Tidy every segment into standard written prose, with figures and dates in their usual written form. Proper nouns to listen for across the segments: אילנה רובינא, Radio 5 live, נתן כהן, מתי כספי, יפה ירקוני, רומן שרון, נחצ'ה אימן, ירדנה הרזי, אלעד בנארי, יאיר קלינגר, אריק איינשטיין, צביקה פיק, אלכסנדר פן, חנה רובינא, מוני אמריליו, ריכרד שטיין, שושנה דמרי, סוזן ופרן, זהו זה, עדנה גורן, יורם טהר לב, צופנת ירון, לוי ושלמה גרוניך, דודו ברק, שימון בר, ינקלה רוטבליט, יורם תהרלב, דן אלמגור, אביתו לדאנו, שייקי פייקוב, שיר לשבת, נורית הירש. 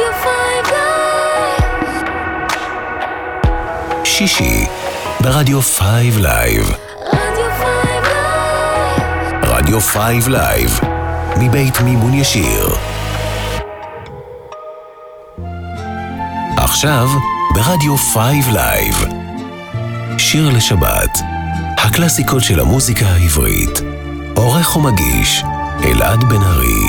רדיו 5 לייב שישי ברדיו 5 לייב רדיו 5 לייב מבית מימון ישיר. עכשיו ברדיו 5 לייב שיר לשבת, הקלאסיקות של המוזיקה העברית. עורך ומגיש אלעד בנארי.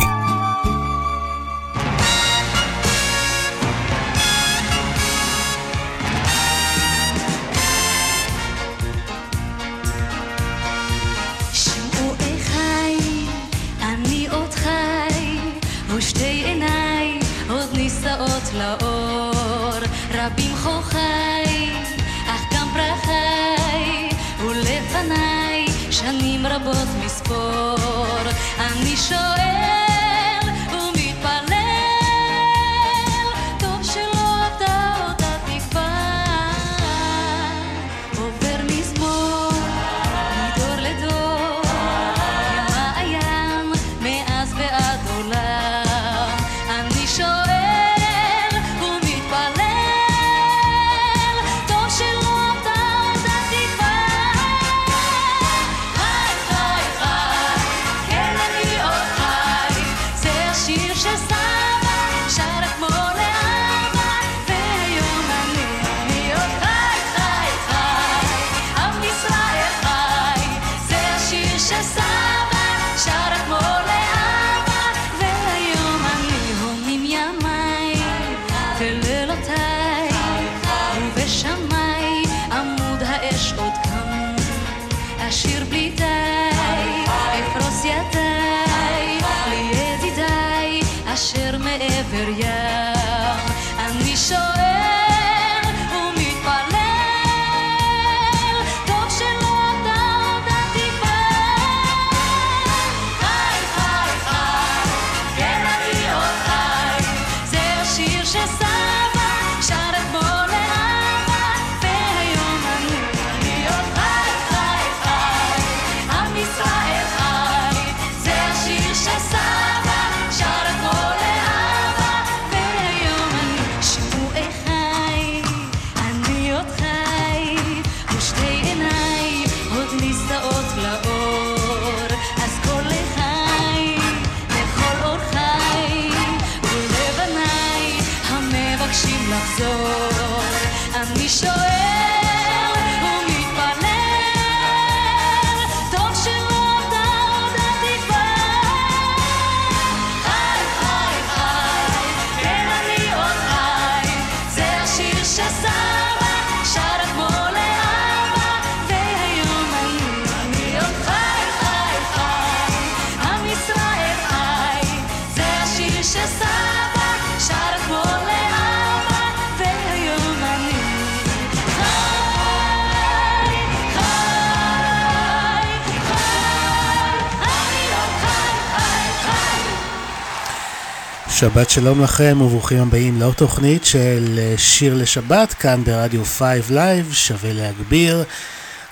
שבת שלום לכם וברוכים הבאים לעוד תוכנית של שיר לשבת כאן ברדיו 5 לייב, שווה להגביר.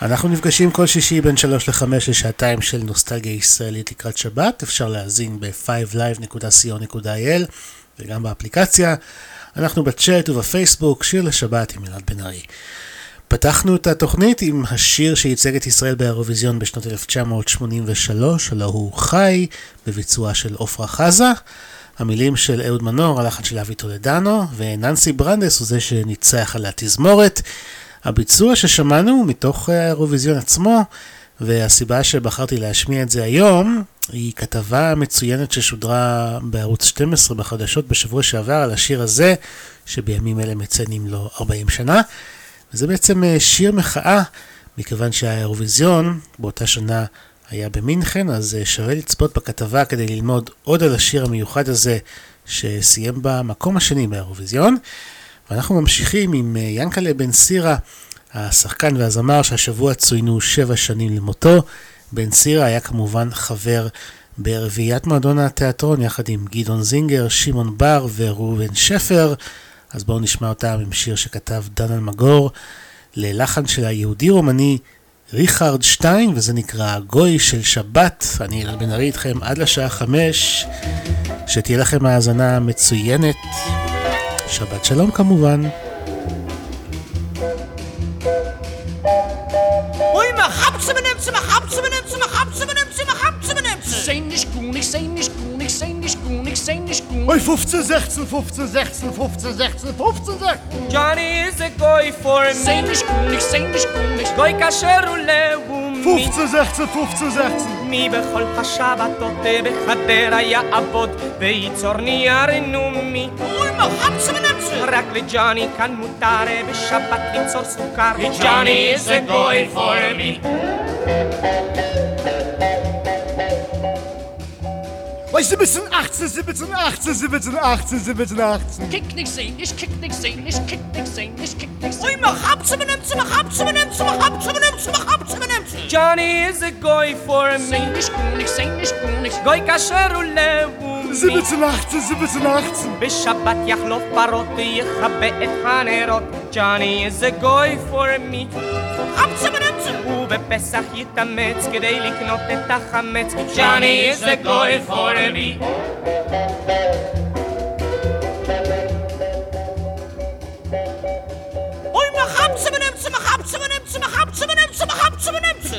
אנחנו נפגשים כל שישי בין 3 ל-5 לשעתיים של נוסטלגיה ישראלית לקראת שבת. אפשר להזין ב5live.co.il וגם באפליקציה. אנחנו בצ'אט ובפייסבוק, שיר לשבת עם אלעד בנארי. פתחנו את התוכנית עם השיר שייצג את ישראל באירוויזיון בשנות 1983, הלא הוא חי, בביצוע של עפרה חזה. המילים של אהוד מנור, הלחן של אביתו לדאנו, וננסי ברנדס הוא זה שניצח על התזמורת. הביצוע ששמענו הוא מתוך האירוויזיון עצמו, והסיבה שבחרתי להשמיע את זה היום היא כתבה מצוינת ששודרה בערוץ 12 בחדשות בשבוע שעבר על השיר הזה, שבימים אלה מציינים לו 40 שנה. וזה בעצם שיר מחאה, מכיוון שהאירוויזיון באותה שנה היה במינכן, אז שווה לצפות בכתבה כדי ללמוד עוד על השיר המיוחד הזה שסיים במקום השני באירוויזיון. ואנחנו ממשיכים עם ינקלה בן סירה, השחקן והזמר שהשבוע צוינו 7 שנים למותו. בן סירה היה כמובן חבר ברביעיית מועדון התיאטרון יחד עם גידון זינגר, שימון בר ורומן שרון. אז בואו נשמע אותם עם שיר שכתב דן אלמגור ללחן של היהודי רומני ריכרד שטיין, וזה נקרא גוי של שבת. אני אלעד בנארי איתכם עד לשעה 5, שתהיה לכם האזנה מצוינת. שבת שלום כמובן. Oi 15 16 15 16 15 16 15 16 Johnny is a goy for me sing this cool goy kasher ulum 15 16 15 16 mi bechol hashabatot bechader ya abot veitzorni arnumi ul ma 15 rak le Johnny kan mutare be shabbat litzor sukar Johnny is a goy for me Ich bin 18, 17, 18, 17, 18, 17, 18. Kick nicht sehen, ich kick nicht sehen, ich kick nicht sehen, ich kick nicht sehen. Ui, mach ab, mach ab. Johnny is a goy for me. Seh nicht, goy kasher u levu. 17, 18, 17, 18. Bishabat yachlof parot, yichabe et hanerot. Johnny is a goy for me. Ab, ובפסח יתאמץ כדי לקנות את החמץ Johnny is a goy for me אוי מחבצה מנמצה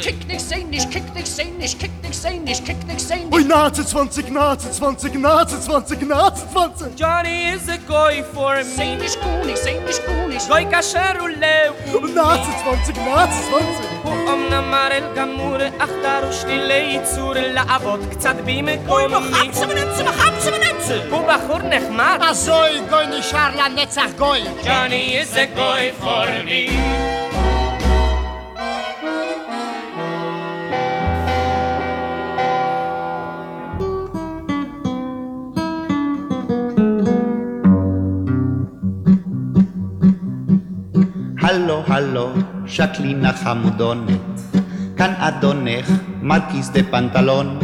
kick nicht sehen אוי נאצה 20 Johnny is a goy for me seh nicht cool goy kasher ולב נאצה 20 אמנם מרל גמור, אך דרוש לי לייצור לעבוד קצת במקומי הוא בחור נחמד אז זוי גוי נשאר לנצח גוי Johnny is a goy for me הלו שקלינה חמודונת, כאן אדונך מלכיס דה פנטלון,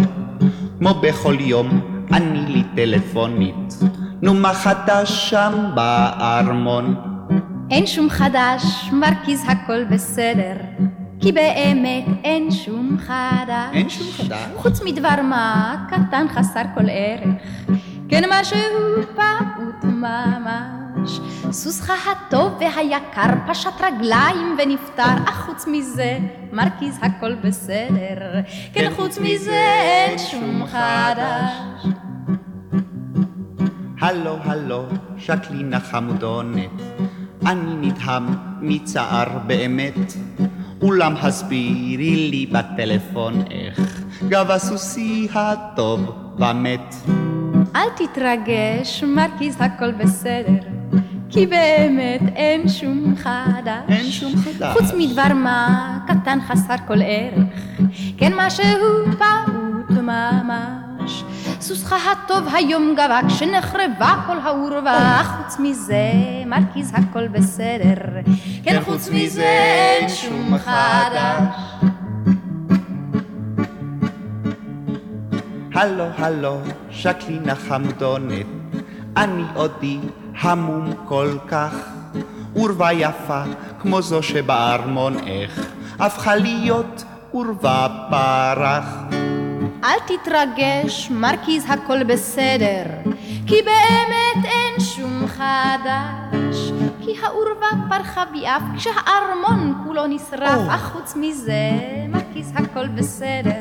כמו בכל יום אני לי טלפונית, נו מה חדש שם בארמון? אין שום חדש, מרכיז הכל בסדר, כי באמת אין שום חדש. אין שום חדש? חוץ מדבר מה, קטן חסר כל ערך, כן משהו פעוט ממש. סוסך הטוב והיקר פשט רגליים ונפטר אך חוץ מזה מרכיז הכל בסדר כן חוץ מזה אין שום חדש הלו שקלינה חמודונת אני נדהם מצער באמת אולם הסבירי לי בטלפון איך גבה סוסי הטוב ומת אל תתרגש מרכיז הכל בסדר כי באמת אין שום חדש. אין שום חדש. חוץ מדבר מה, קטן חסר כל ערך. כן משהו פעוט ממש. סוסך הטוב היום גבה כשנחרבה כל האורווה. חוץ מזה, מרכיז הכל בסדר. כן חוץ מזה אין שום חדש. הלו, שקלינה חמדונת. אני עודי. המום כל כך, אורווה יפה כמו זו שבארמון איך, הפכה להיות אורווה פרח. אל תתרגש, מרכיז הכל בסדר, כי באמת אין שום חדש, כי האורווה פרחה ביעף כשהארמון כולו נשרף, אך חוץ מזה, מרכיז הכל בסדר,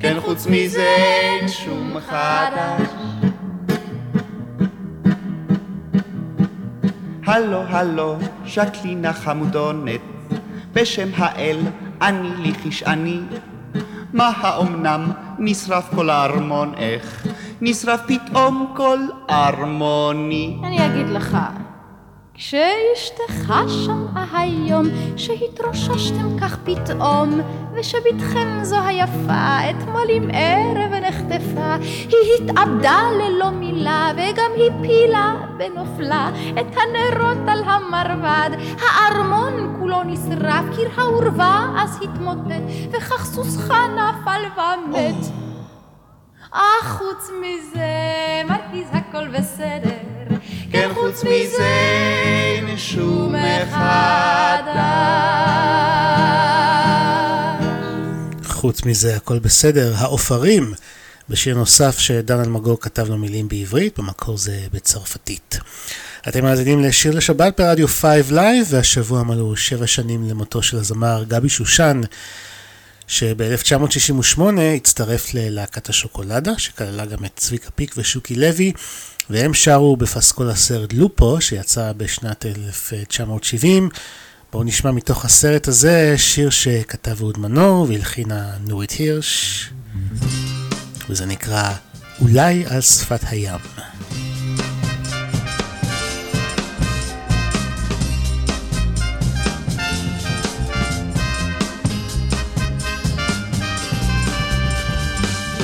כן חוץ מזה אין שום חדש. הלו, שקלינה חמודונת, בשם האל אני לי חשעני, מה האומנם נשרף כל הארמון איך, נשרף פתאום כל ארמוני. אני אגיד לך, כשאשתך שמעה היום, שהתרוששתם כך פתאום, ושביתכם זו היפה, אתמול עם ערב ונחטפה, היא התאבדה ללא מילה, וגם היא פילה בנופלה, את הנרות על המרבד, הארמון כולו נשרף, קיר האורווה אז התמוטט, וכך סוסך נפל ומת. אך חוץ מזה, מרכיז הכל בסדר. כן חוץ מזה אין שום חדש. חוץ מזה הכל בסדר, האופרים בשיר נוסף שדן אלמגור כתב לו מילים בעברית, במקור זה בצרפתית. אתם מאזינים לשיר לשבת ברדיו 5 live, והשבוע מלאו 7 שנים למותו של הזמר גבי שושן, שב-1968 הצטרף ללהקת השוקולדה, שכללה גם את צביקה פיק ושוקי לוי, והם שרו בפסקול הסרט לופו, שיצא בשנת 1970. בואו נשמע מתוך הסרט הזה שיר שכתב אהוד מנור והלחינה נורית הירש, וזה נקרא אולי על שפת הים.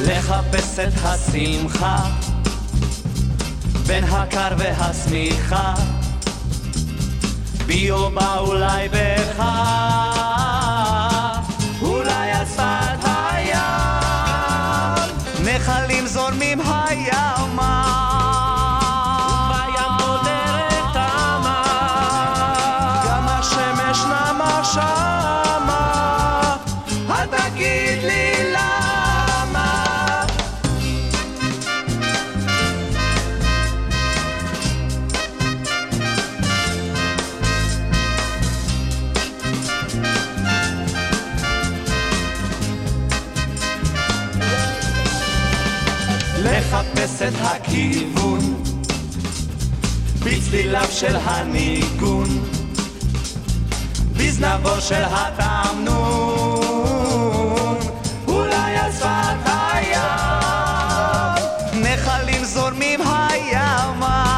לחפש את השמחה בין הקר והשמיכה, בי או בא אולי בך, אולי על שפת הים, נחלים זורמים הימה, ובים בודרת תמה, גם השמש נמה שמה, אל תגיד לי. לחפש את הכיוון בצליליו של הניגון, בזנבו של התמנון, אולי על שפת הים, נחלים זורמים הימה,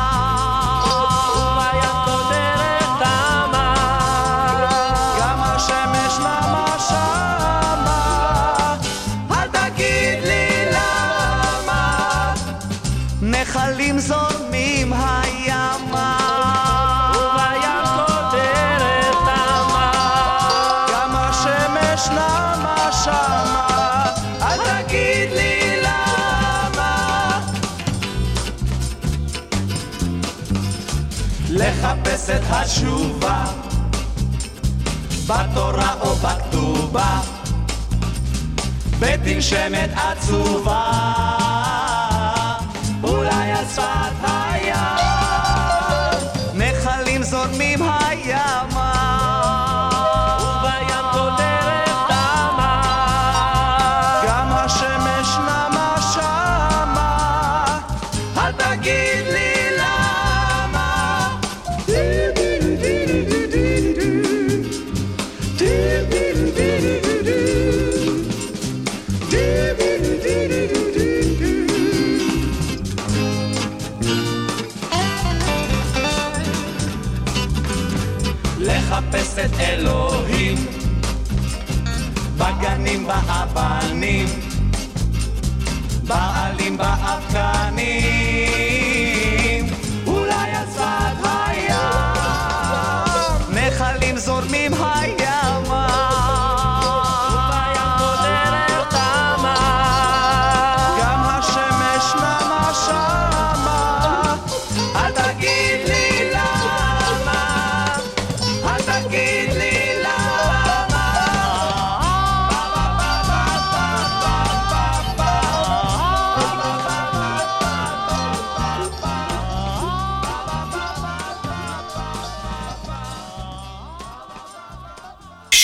אולי הכותרת תמה, גם השמש נמה שמה, אל תגיד לי נחלים זורמים הימה, ובים כותרת תמה, גם השמש נמה שמה, אל תגיד לי למה. לחפש את התשובה בתורה או בכתובה, בתנשמת עצובה, אולי על שפת הים, נחלים זורמים הימה, ובים כותרת תמה, גם השמש נמה שמה, אל תגיד לי למה. לחפש את אלוהים בגנים, באבנים, בעלים, באבקנים, אולי על שפת הים, נחלים זורמים הימה, ובים כותרת תמה, גם השמש נמה שמה, אל תגיד לי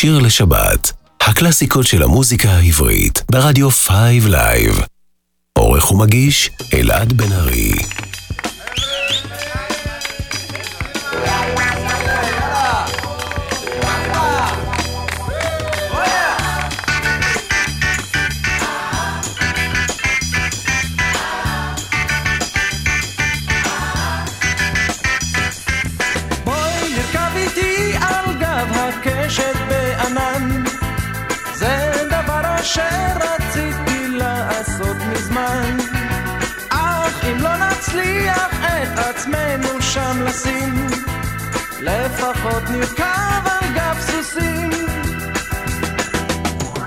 שיר לשבת, הקלאסיקות של המוזיקה העברית, ברדיו 5 live. עורך ומגיש, אלעד בנארי. שרציתי לעשות מזמן, אך אם לא נצליח את עצמנו שם לשים, לפחות נרכב על גב סוסים.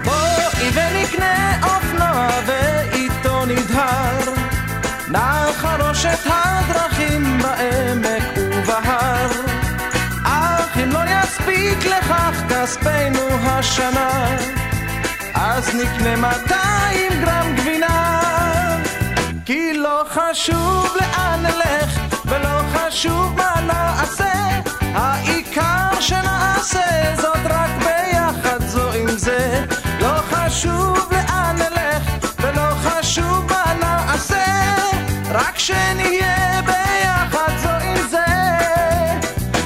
בואי ונקנה אופנוע ואיתו נדהר, נחרוש את הדרכים בעמק ובהר, אך אם לא יספיק לכך כספנו השנה, אז נקנה 200 גרם גבינה. כי לא חשוב לאן נלך ולא חשוב מה נעשה, שנהיה ביחד זו עם זה,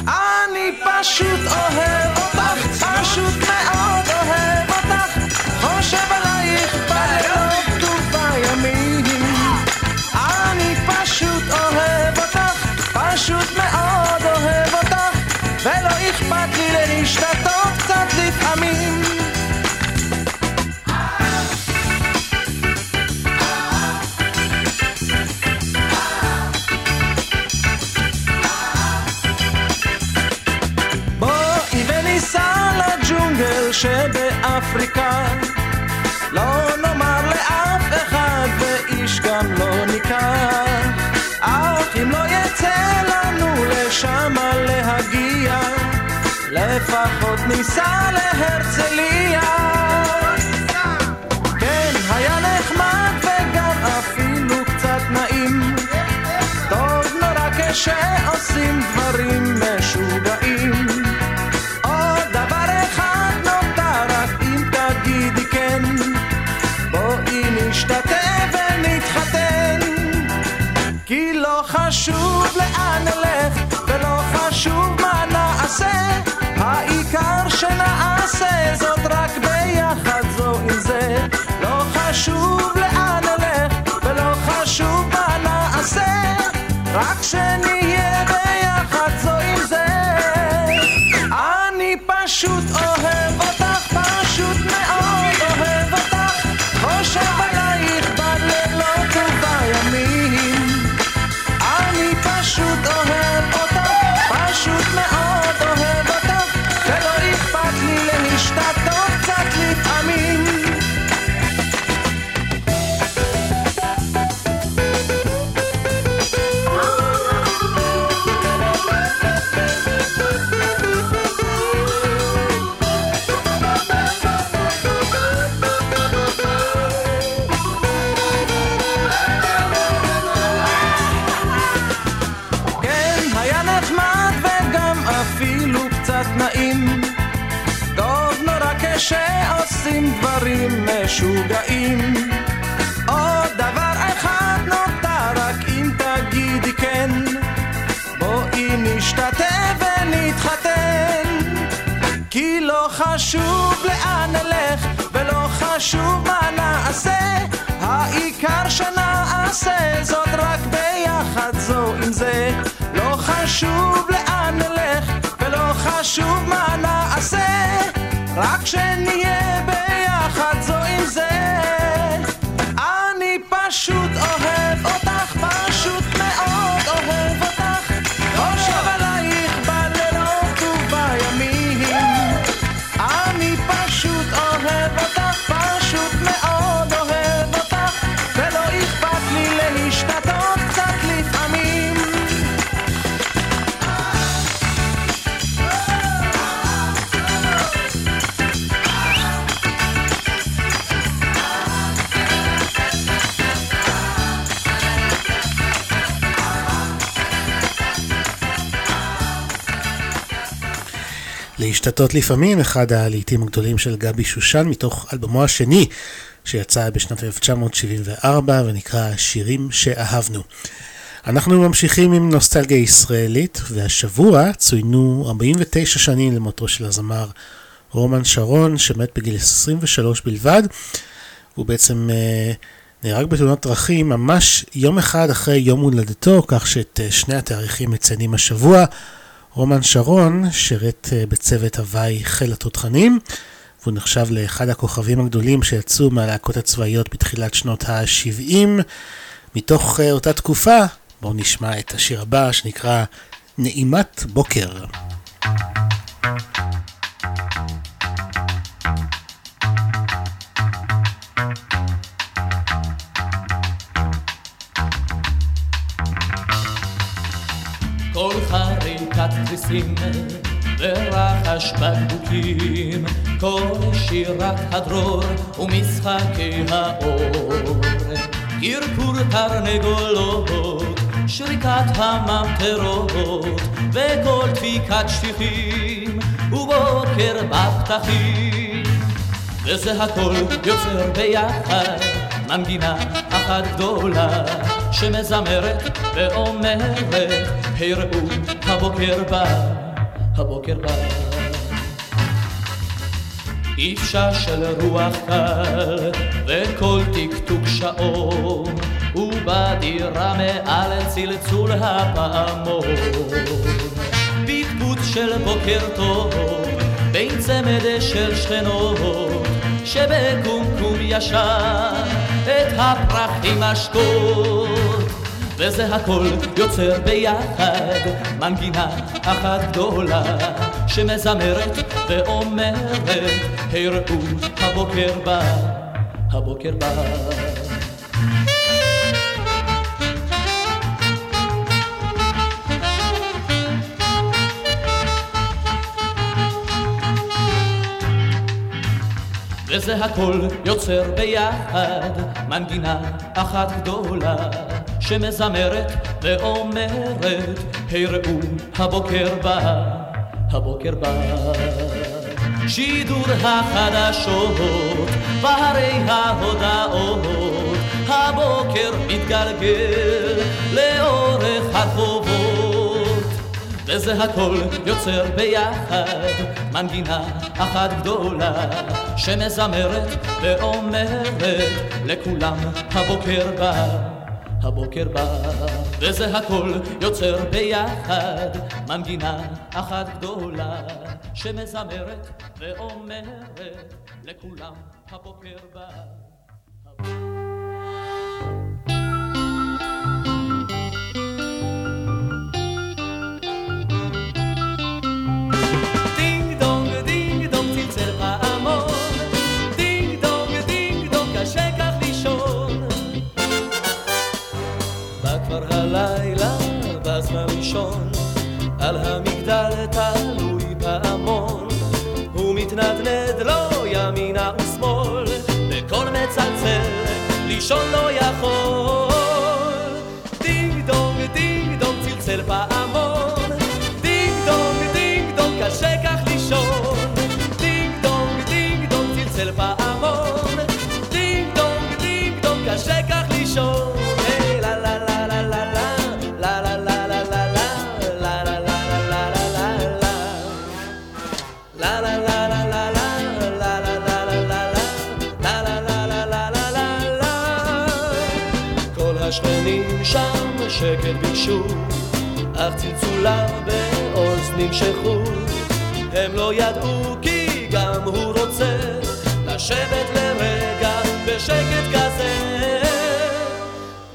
אני פשוט אוהב אותך, פשוט מאוד אוהב אותך, חושב עלייך בלילות ובימים, אני פשוט אוהב אותך, פשוט מאוד אוהב אותך, ולא אכפת לי להשתתות קצת לפעמים. שבאפריקה לא נאמר לאף אחד ואיש גם לא ניקח, אך אם לא יצא לנו לשם להגיע, לפחות ניסע להרצליה. כן, היה נחמד וגם אפילו קצת נעים, טוב נורא כשעושים דברים משוגעים. חשוב לאן נלך ולא חשוב מה נעשה, העיקר שנעשה זאת רק ביחד זו עם זה. לא חשוב לאן נלך ולא חשוב מה נעשה, רק שנהיה ביחד זו עם זה. אני פשוט אוהב אותך, פשוט מאוד אוהב אותך, חושב עלייך בלילות ובימים, פשוט אוהב אותך, פשוט מאוד אוהב אותך, ולא אכפת לי להשתתות קצת לפעמים. שעושים דברים משוגעים, עוד דבר אחד נותר רק אם תגידי כן, בואי נשתתף ונתחתן, כי לא חשוב לאן נלך ולא חשוב מה נעשה, העיקר שנעשה זאת רק ביחד זו עם זה. לא חשוב לאן נלך ולא חשוב מה נעשה, רק שנהיה ביחד זו עם זה. אני פשוט אוהב אותך, פשוט מאוד אוהב אותך, חושב עלייך בלילות ובימים, אני פשוט אוהב אותך, פשוט מאוד אוהב אותך, ולא אכפת לי להשתתות קצת לפעמים. להשתתות לפעמים, אחד הלהיטים הגדולים של גבי שושן, מתוך אלבומו השני שיצא בשנת 1974 ונקרא שירים שאהבנו. אנחנו ממשיכים עם נוסטלגיה ישראלית, והשבוע צוינו 49 שנים למותו של הזמר רומן שרון, שמת בגיל 23 בלבד. הוא בעצם נהרג בתאונת דרכים ממש יום אחד אחרי יום הולדתו, כך שאת שני התאריכים מציינים השבוע. רומן שרון שירת בצוות הוואי חיל התותחנים, והוא נחשב לאחד הכוכבים הגדולים שיצאו מהלהקות הצבאיות בתחילת שנות ה-70. מתוך אותה תקופה, בואו נשמע את השיר הבא שנקרא נעימת בוקר. קטריסים ורחש בקבוקים, כל שירת הדרור ומשחקי האור, קרקור תרנגולות, שריקת הממטרות, וכל דפיקת שטיחים ובוקר בפתחים, וזה הכל יוצר ביחד מנגינה אחת גדולה, שמזמרת ואומרת הראו הבוקר בא, הבוקר בא. אישה של רוח קל וכל תקתוק שעון ובדירה מעל צלצול הפעמון בקבוץ של בוקר טוב בין צמד של שכנות שבקומקום ישר את הפרחים השקות וזה הכל יוצר ביחד מנגינה אחת גדולה שמזמרת ואומרת הראו הבוקר בא, הבוקר בא. וזה הכל יוצר ביחד מנגינה אחת גדולה שמזמרת ואומרת הראו הבוקר בא, הבוקר בא. שידור החדשות והרי ההודעות הבוקר מתגלגל לאורך הרחובות וזה הכל יוצר ביחד מנגינה אחת גדולה שמזמרת ואומרת לכולם הבוקר בא, הבוקר בא, וזה הכל יוצר ביחד מנגינה אחת גדולה שמזמרת ואומרת לכולם הבוקר בא. דינג דונג דינג דונג צלצל פעמון, דינג דונג דינג דונג קשה כך לישון, כבר הלילה בזמן ראשון על המגדל תלוי פעמון ומתנדנד לו ימינה ושמאל בקול מצלצל לישון לא יכול דינג דונג צלצל פעמון דינג דונג קשה כך לישון דינג דונג צלצל פעמון דינג דונג קשה כך לישון שם שקט ביקשו, אך צלצוליו באוז נמשכו. הם לא ידעו כי גם הוא רוצה לשבת לרגע בשקט כזה.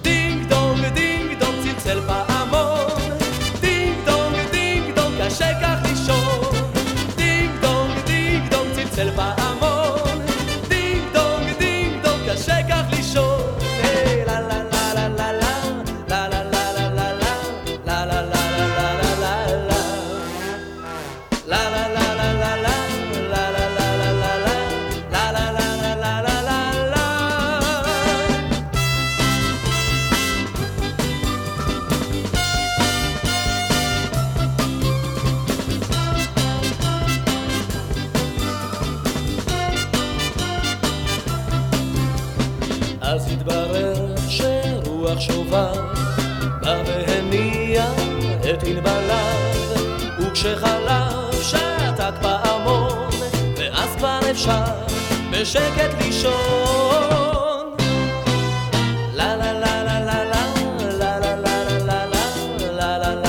דינג דונג צלצל פעמון, דינג דונג קשה כך לישון. דינג דונג צלצל פעמון, דינג דונג קשה כך לישון. כשחלב שתק פעמון ואז כבר אפשר בשקט לישון לה לה לה לה לה לה לה לה לה לה לה לה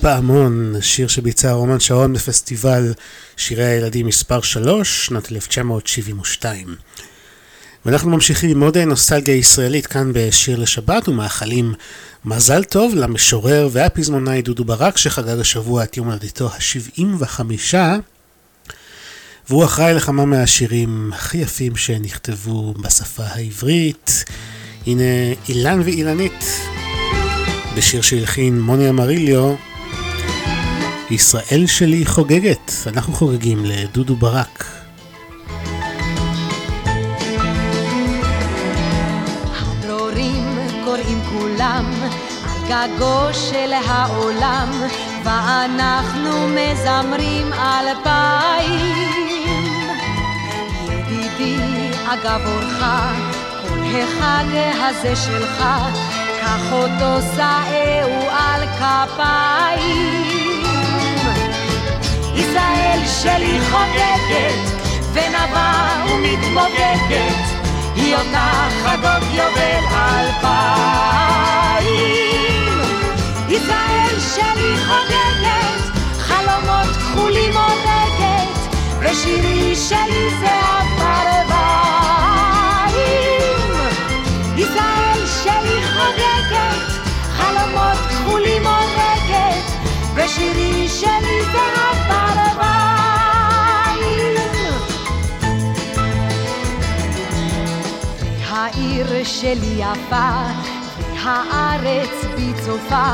פעמון, שיר שביצע רומן שרון בפסטיבל שירי הילדים מספר 3 שנת 1972. ואנחנו ממשיכים מאוד נוסטלגיה ישראלית כאן בשיר לשבת, ומאחלים מזל טוב למשורר והפזמונאי דודו ברק, שחגג השבוע את יום הולדתו ה-75, והוא אחראי לכמה מהשירים הכי יפים שנכתבו בשפה העברית. הנה אילן ואילנית בשיר שהלחין מוני אמריליו, ישראל שלי חוגגת. אנחנו חוגגים לדודו ברק. הדרורים קוראים כולם על גגו של העולם, ואנחנו מזמרים אלפיים. ידידי אגב אורך, כל החג הזה שלך, קח אותו סעהו על כפיים. ישראל שלי חוגגת, ונבא ומתמוגגת, היא אותה חגות יובל אלפיים. ישראל שלי חוגגת, חלומות כחולים עודדת, ושירי שלי זה הפרביים. ישראל שלי חוגגת, חלומות כחולים עודדת, ושירי שלי זה הפרביים. והעיר שלי יפה, והארץ בצופה,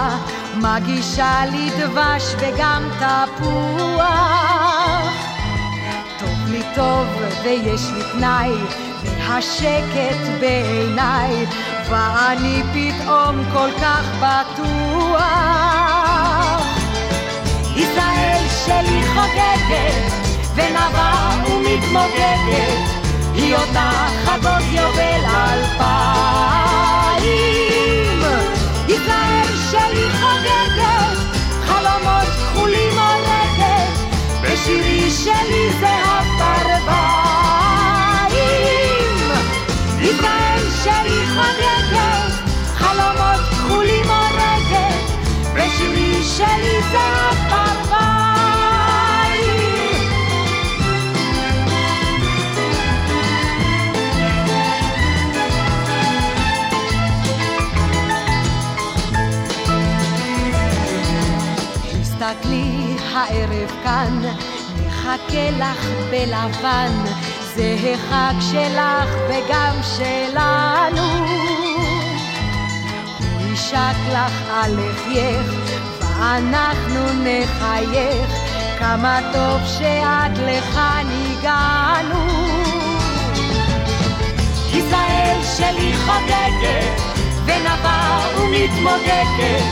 מגישה לי דבש וגם תפוח. טוב לי טוב ויש לי תנאי, והשקט בעיניי, ואני פתאום כל כך בטוח. ישראל שלי חוגגת, ונבא ומתמוגגת, היא אותה חגות יובל אלפיים. ישראל שלי חוגגת, חלומות כחולים עולדת, ושירי שלי זה הפרביים. ישראל שלי חוגגת, חלומות כחולים עולדת, ושירי שלי זה הפרביים. תסתכלי הערב כאן, נחכה לך בלבן, זה החג שלך וגם שלנו. הוא ישק לך על לחייך, ואנחנו נחייך, כמה טוב שעד לך ניגענו. ישראל שלי חוגגת, ונבא ומתמוגגת,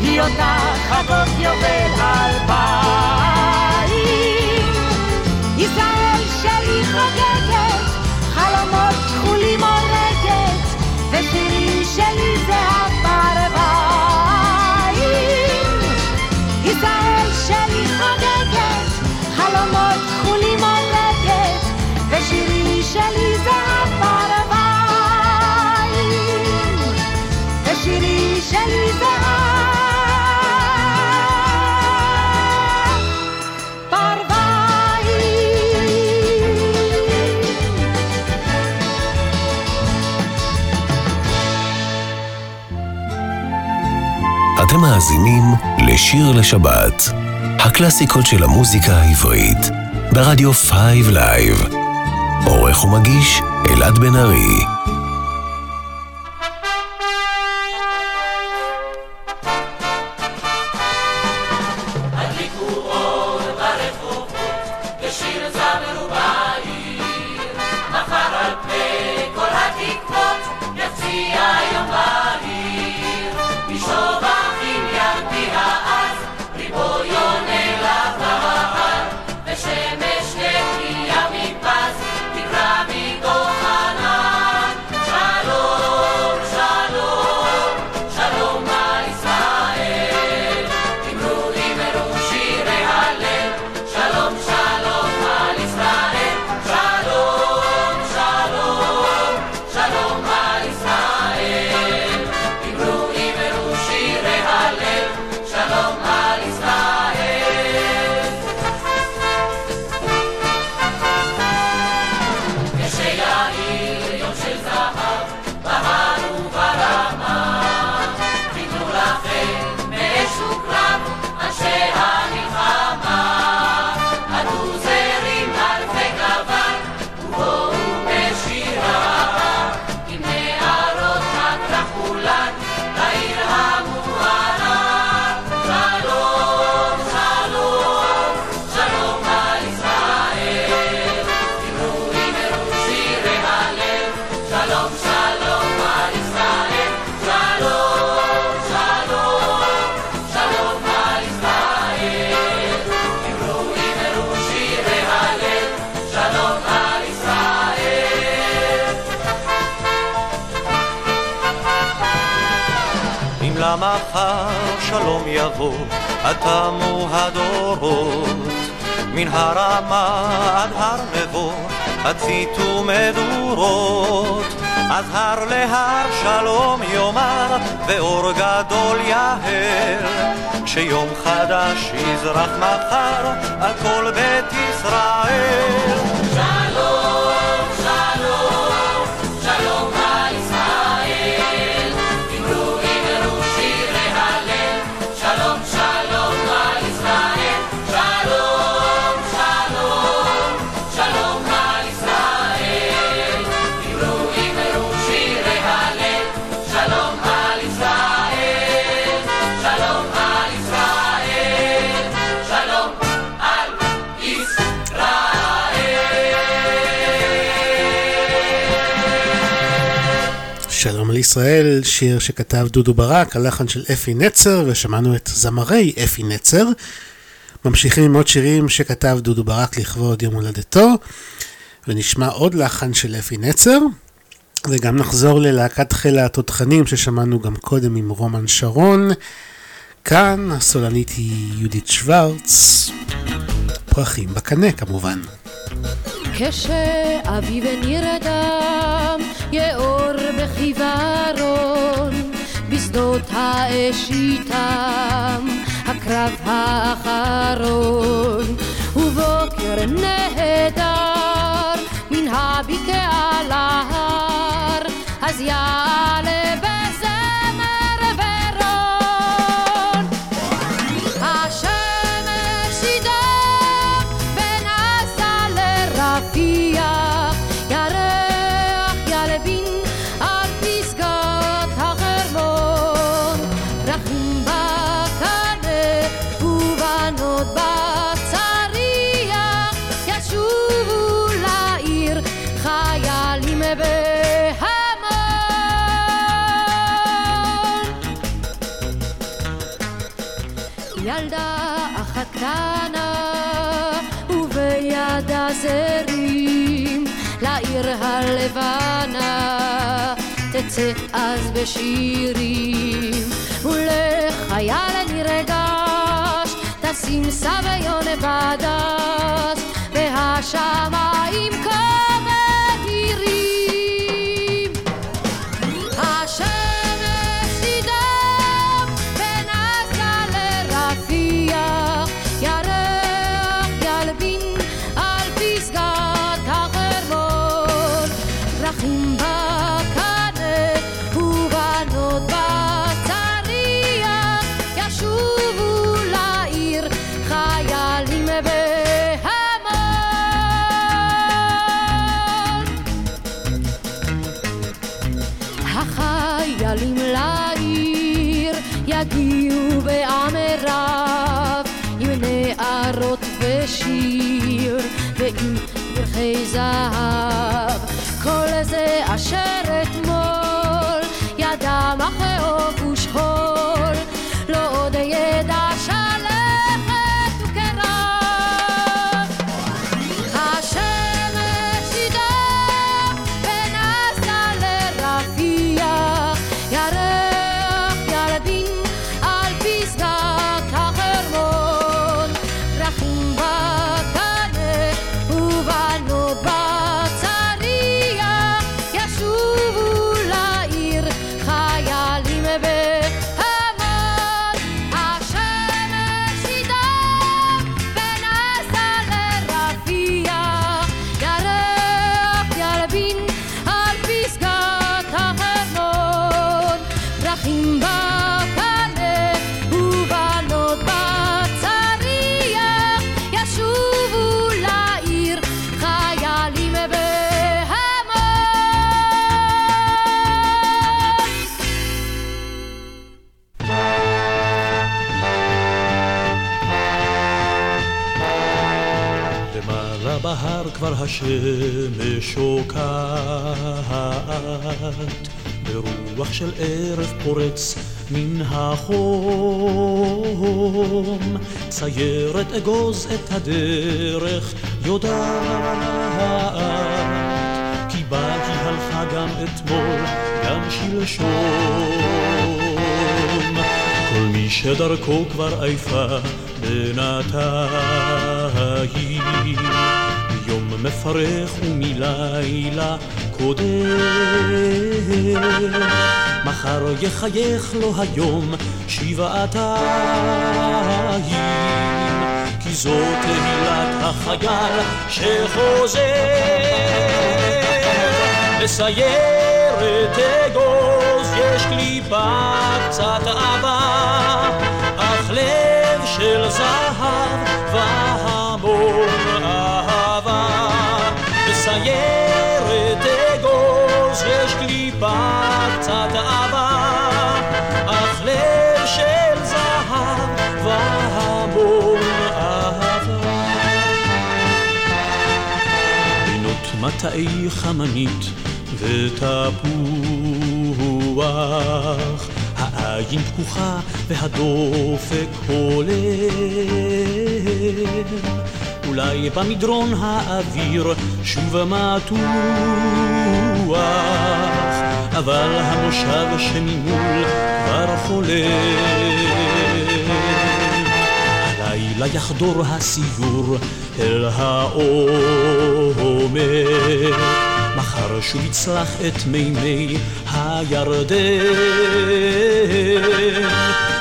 היא אותה חגות יובל אלפיים. ישראל שלי חוגגת, חלומות כחולים עורדת, ושירים שלי זה הפרביים. ישראל שלי חוגגת, חלומות כחולים עורדת, ושירים שלי זה הפרביים. ושירים שלי זה הפרביים. אתם מאזינים לשיר לשבת, הקלאסיקות של המוזיקה העברית, ברדיו 5 live. עורך ומגיש אלעד בנארי. גם אחר שלום יבוא, אתה מוהדורות, מן הרמה עד הר נבוא, הציתו מדורות, אז הר להר שלום יאמר, ואור גדול יהל, שיום חדש יזרח מחר, על כל בית ישראל. שלום, שלום. שלום לישראל, שיר שכתב דודו ברק, הלחן של אפי נצר, ושמענו את זמרי אפי נצר. ממשיכים עם עוד שירים שכתב דודו ברק לכבוד יום הולדתו, ונשמע עוד לחן של אפי נצר, וגם נחזור ללהקת חיל התותחנים ששמענו גם קודם עם רומן שרון. כאן הסולנית היא יודית שוורץ, פרחים בקנה כמובן. כשאביב נרדם יאור בחיוורון בשדות האש איתם הקרב האחרון ובוקר נהדר מן הבקע על ההר אז יעלה בזמר ורון השמש ידע בין עשה לרפייה הלבנה תצא אז בשירים ולחייל נרגש תשים סביון בדס והשמיים כבד ירים השמש ידע בין עזה לרפיח ירח ילבין על פסגת החרמון רחים בקנה ובנות בצריח ישובו לעיר חיילים בהמון החיילים לעיר יגיעו באמריו עם נערות ושיר ועם פרחי זהב כל זה אשר אתמול ידע מחאוב ושחול לא עוד ידע שלכת וקרב השמש ידע בין עזה לרפיח ירח ילבין על פסגת החרמון פרחים בקנה ובנות בצד כבר השמש שוקעת ברוח של ערב פורץ מן החום ציירת אגוז את הדרך יודעת כי בה היא הלכה גם אתמול גם שלשום מי שדרכו כבר עייפה בינתיים, יום מפרך ומלילה קודם, מחר יחייך לו היום שבעתיים, כי זאת תהילת החייל שחוזר. לסיירת אגוז יש קליפה קצת אהבה, אך לב של זהב והמון אהבה. לסיירת אגוז יש קליפה קצת אהבה, אך לב של זהב והמון אהבה. בינות מטעי חמנית ותפוח, העין פקוחה והדופק הולם, אולי במדרון האוויר שוב מתוח, אבל המושב שממול כבר חולם. הלילה יחדור הסיור אל העומק, מחר שוב יצלח את מימי הירדן,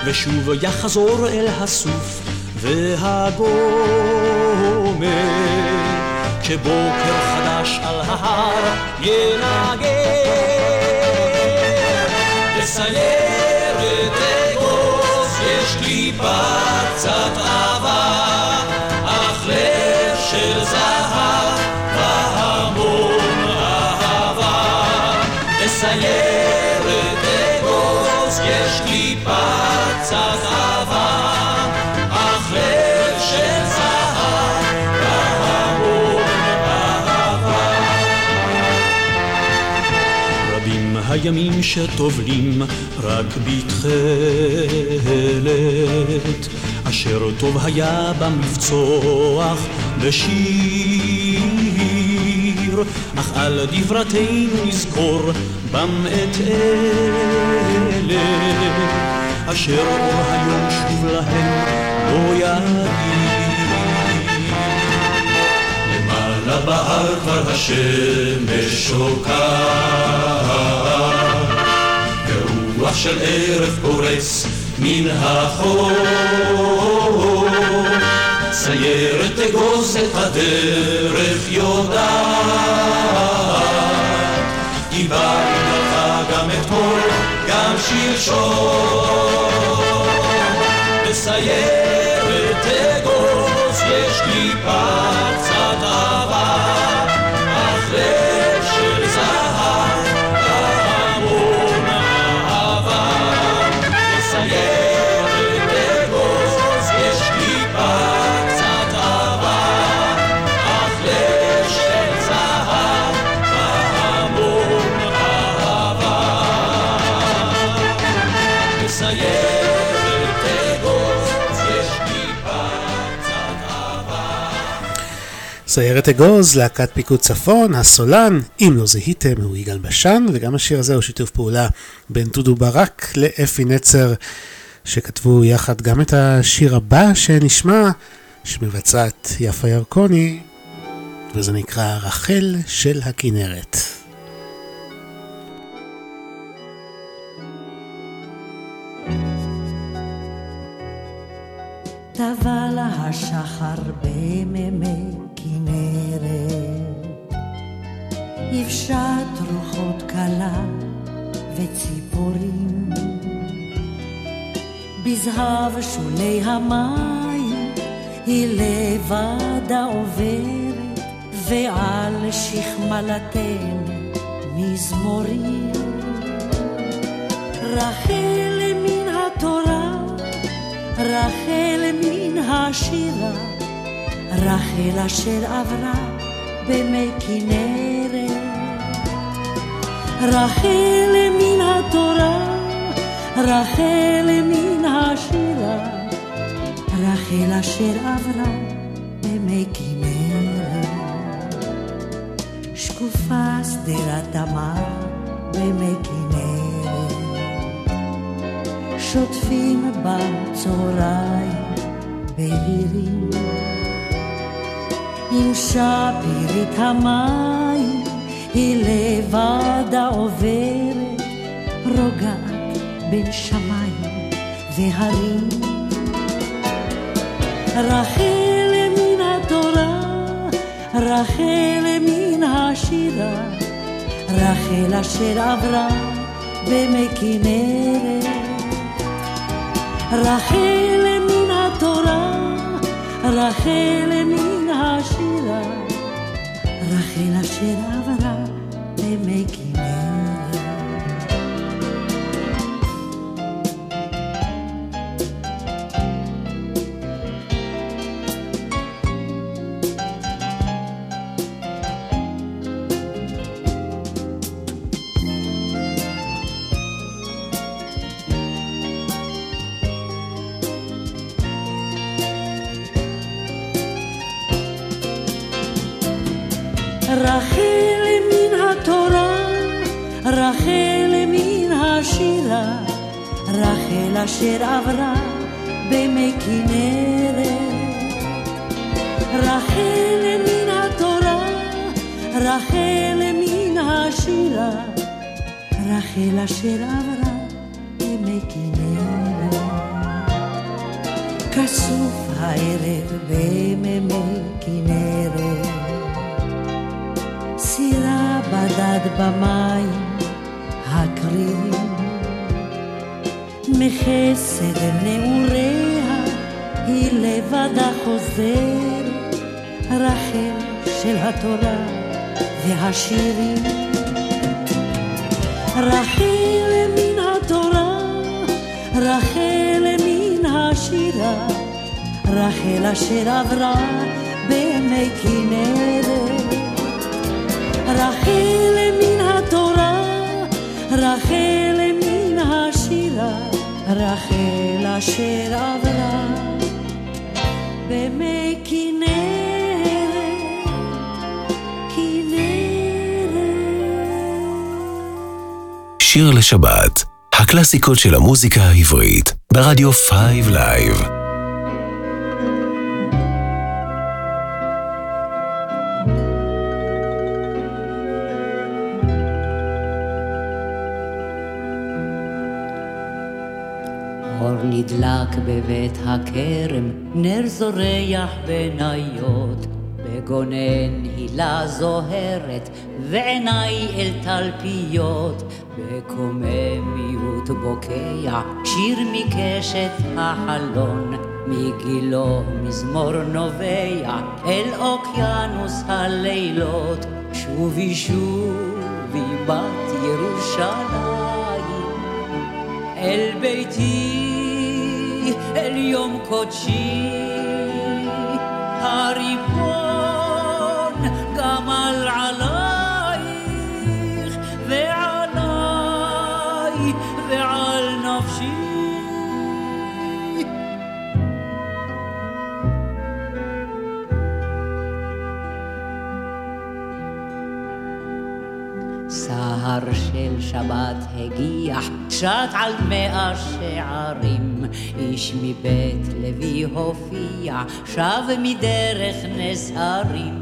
ושוב יחזור אל הסוף והגומר, כשבוקר חדש על ההר ינגן. לסיירת אגוז יש קליפה קצת אהבה, אך לב של זהב והמון. סיירת אגוז יש קליפה קצת אהבה, אך לב של זהב והמון אהבה. רבים הימים שטובלים רק בתכלת, אשר טוב היה במבצוח בשיר, אך על דברתנו נזכור בם את אלה אשר אור היום שוב להם לא יגיד. למעלה בהר כבר השמש שוקעת, ורוח של ערב פורץ מן החור. סיירת אגוז את הדרך יודעת, כי באה איתך גם אתמול, גם שלשום. בסיירת אגוז יש קליפה קצת אהבה, אך לב של זהב והמון אהבה. בסיירת אגוז יש קליפה, סיירת אגוז, להקת פיקוד צפון, הסולן, אם לא זיהיתם, הוא יגאל בשן, וגם השיר הזה הוא שיתוף פעולה בין דודו ברק לאפי נצר, שכתבו יחד גם את השיר הבא שנשמע, שמבצעת יפה ירקוני, וזה נקרא רחל של הכנרת. טבע לה השחר בממי כנרת, יפשט רוחות קלה וציפורים, בזהב שולי המים היא לבדה עוברת, ועל שכמלתן מזמורים. רחל מן התורה, רחל מן השירה, רחל אשר עברה במי כנרת. רחל מן התורה, רחל מן השירה, רחל אשר עברה במי כנרת. שקופה שדרת המים במי כנרת, שוטפים בצהריים בהירים עם שפירית המים, היא לבד העוברת, רוגעת בין שמיים והרים. רחל מן התורה, רחל מן השירה, רחל אשר עברה במכנרת. רחל מן התורה, רחל מן השירה, רחל אשר עברה במכנרת. רחל מן התורה, רחל מן השירה, רחל אשר עברה במי כנרת. רחל מן התורה, רחל מן השירה, רחל אשר עברה במי כנרת. כסוף הערב במי כנרת, סירה בדד במים הקרים, מחסד נעוריה היא לבדה חוזרת, רחל של התורה והשירים. רחל מן התורה, רחל מן השירה, רחל אשר עברה במי כנרת. רחל מן התורה, רחל מן השירה, רחל אשר עברה במי כנרת, כנרת. שיר לשבת, הקלאסיקות של המוזיקה העברית, ברדיו 5 live. נדלק בבית הכרם, נר זורח בעיניות, בגונן הילה זוהרת, ועיניי אל תלפיות, בקוממיות בוקע, שיר מקשת החלון, מגילו מזמור נובע, אל אוקיינוס הלילות, שובי שובי בת ירושלים, אל ביתי אל יום קודשי. הריבון גמל עלייך ועליי ועל נפשי. סהר של שבת הגיע, שט על 100 שערים, איש מבית לוי הופיע, שב מדרך נזהרים,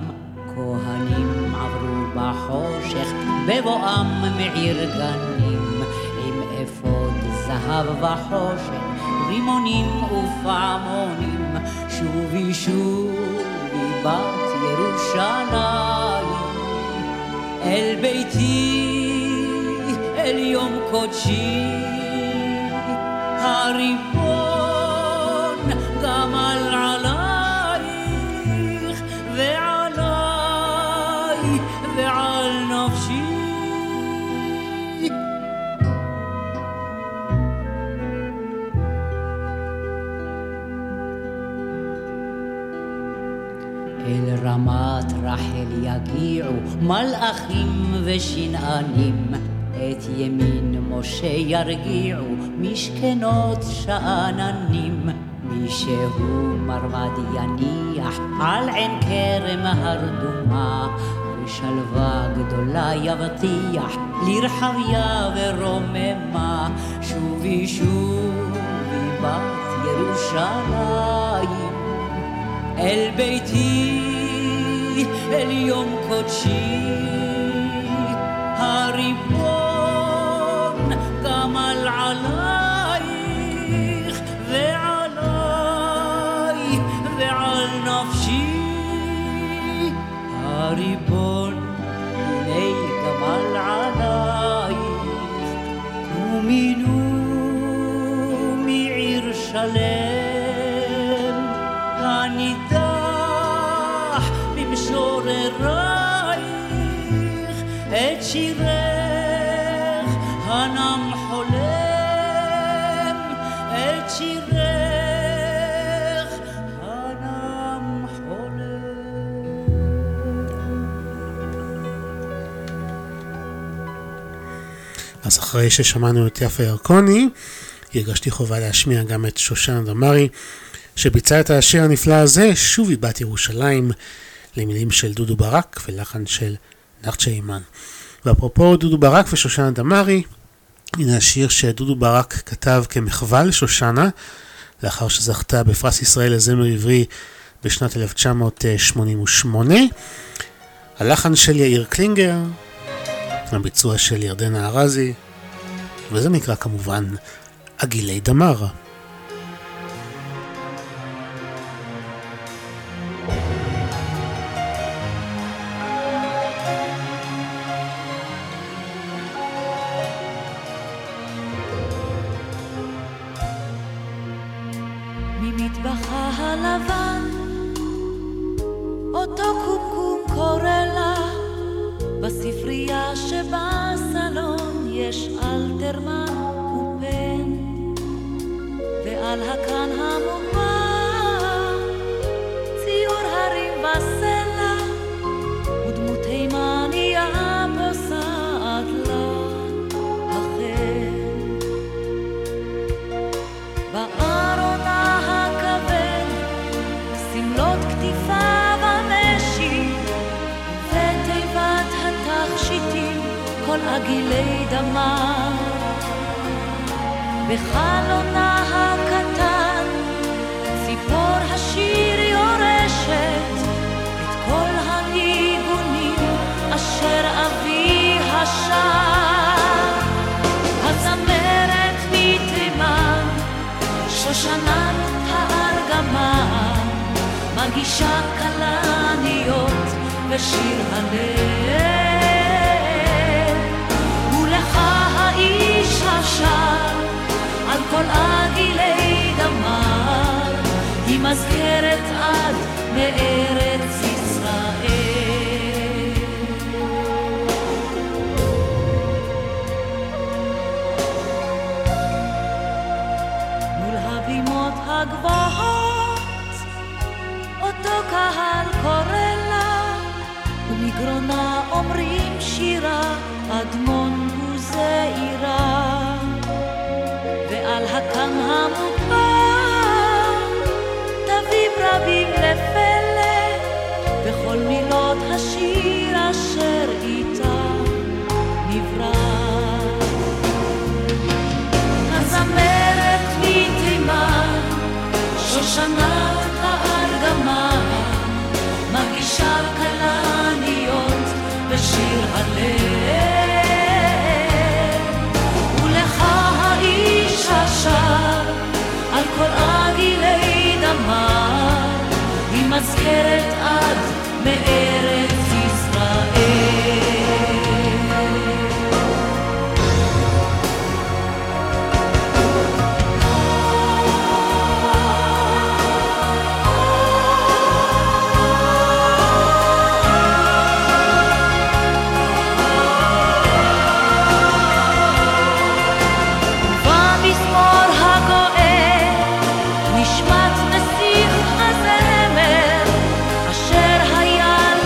כהנים עברו בחושך, בבואם מעיר גנים, עם אפוד זהב וחושן, רימונים ופעמונים, שובי שובי בת ירושלים, אל ביתי אל יום קודשי. הריבון גמל עלייך ועליי ועל נפשי. אל רמת רחל יגיעו מלאכים ושנענים, את ימין משה ירגיעו משכנות שאננים, משהו מרבד יניח על עין כרם הרדומה, ושלווה גדולה יבטיח לרחביה ורוממה, שובי שוב בת ירושלים, אל ביתי, אל יום קודשי, הריבון גמל עלייך ועליי ועל נפשי, הריבון הנה גמל עלייך ומינו מעיר שלם הנידח במשוררייך את שירך הנם חולם, את שירך הנם חולם. אז אחרי ששמענו את יפה ירקוני, הרגשתי חובה להשמיע גם את שושנה דמרי, שביצעה את השיר הנפלא הזה, שוב היא בת ירושלים, למילים של דודו ברק ולחן של נחצ'ה אימן. ואפרופו דודו ברק ושושנה דמרי, הנה השיר שדודו ברק כתב כמחווה לשושנה, לאחר שזכתה בפרס ישראל לזמר עברי בשנת 1988. הלחן של יאיר קלינגר, הביצוע של ירדנה הרזי, וזה נקרא כמובן עגילי דמר. ממטבחה הלבן אותו קומקום קורא לה, בספרייה שבסלון יש אלתרמן ועל הקרן המובע ציור הרים וסלע, ודמות הימניה פוסעת לה אחר. בארונה הכבד סמלות כתיפה ומשי, ותיבת התכשיטים כל עגילי דמה. בחלונה הקטן ציפור השיר יורשת את כל הניגונים אשר אבי השר. הזמרת מתימן שושנת הארגמה מגישה קלניות בשיר הלל, ולך האיש השר על כל עגילי דמר, היא מזכרת עד מארץ ישראל. מול הבימות הגבוהות אותו קהל קורא לה, ומגרונה אומרים שירה אדמון וזעירה. על הקם המוגבר תביב רבים לפלא, וכל מילות השיר אשר איתה נברא. הזמרת מתימן שושנת הארגמה מגישה כלניות בשיר הלב, ולך ששר על כל עגילי דמר, היא מזכרת עד מארץ ישראל. נשמת נסיך הזמר אשר היה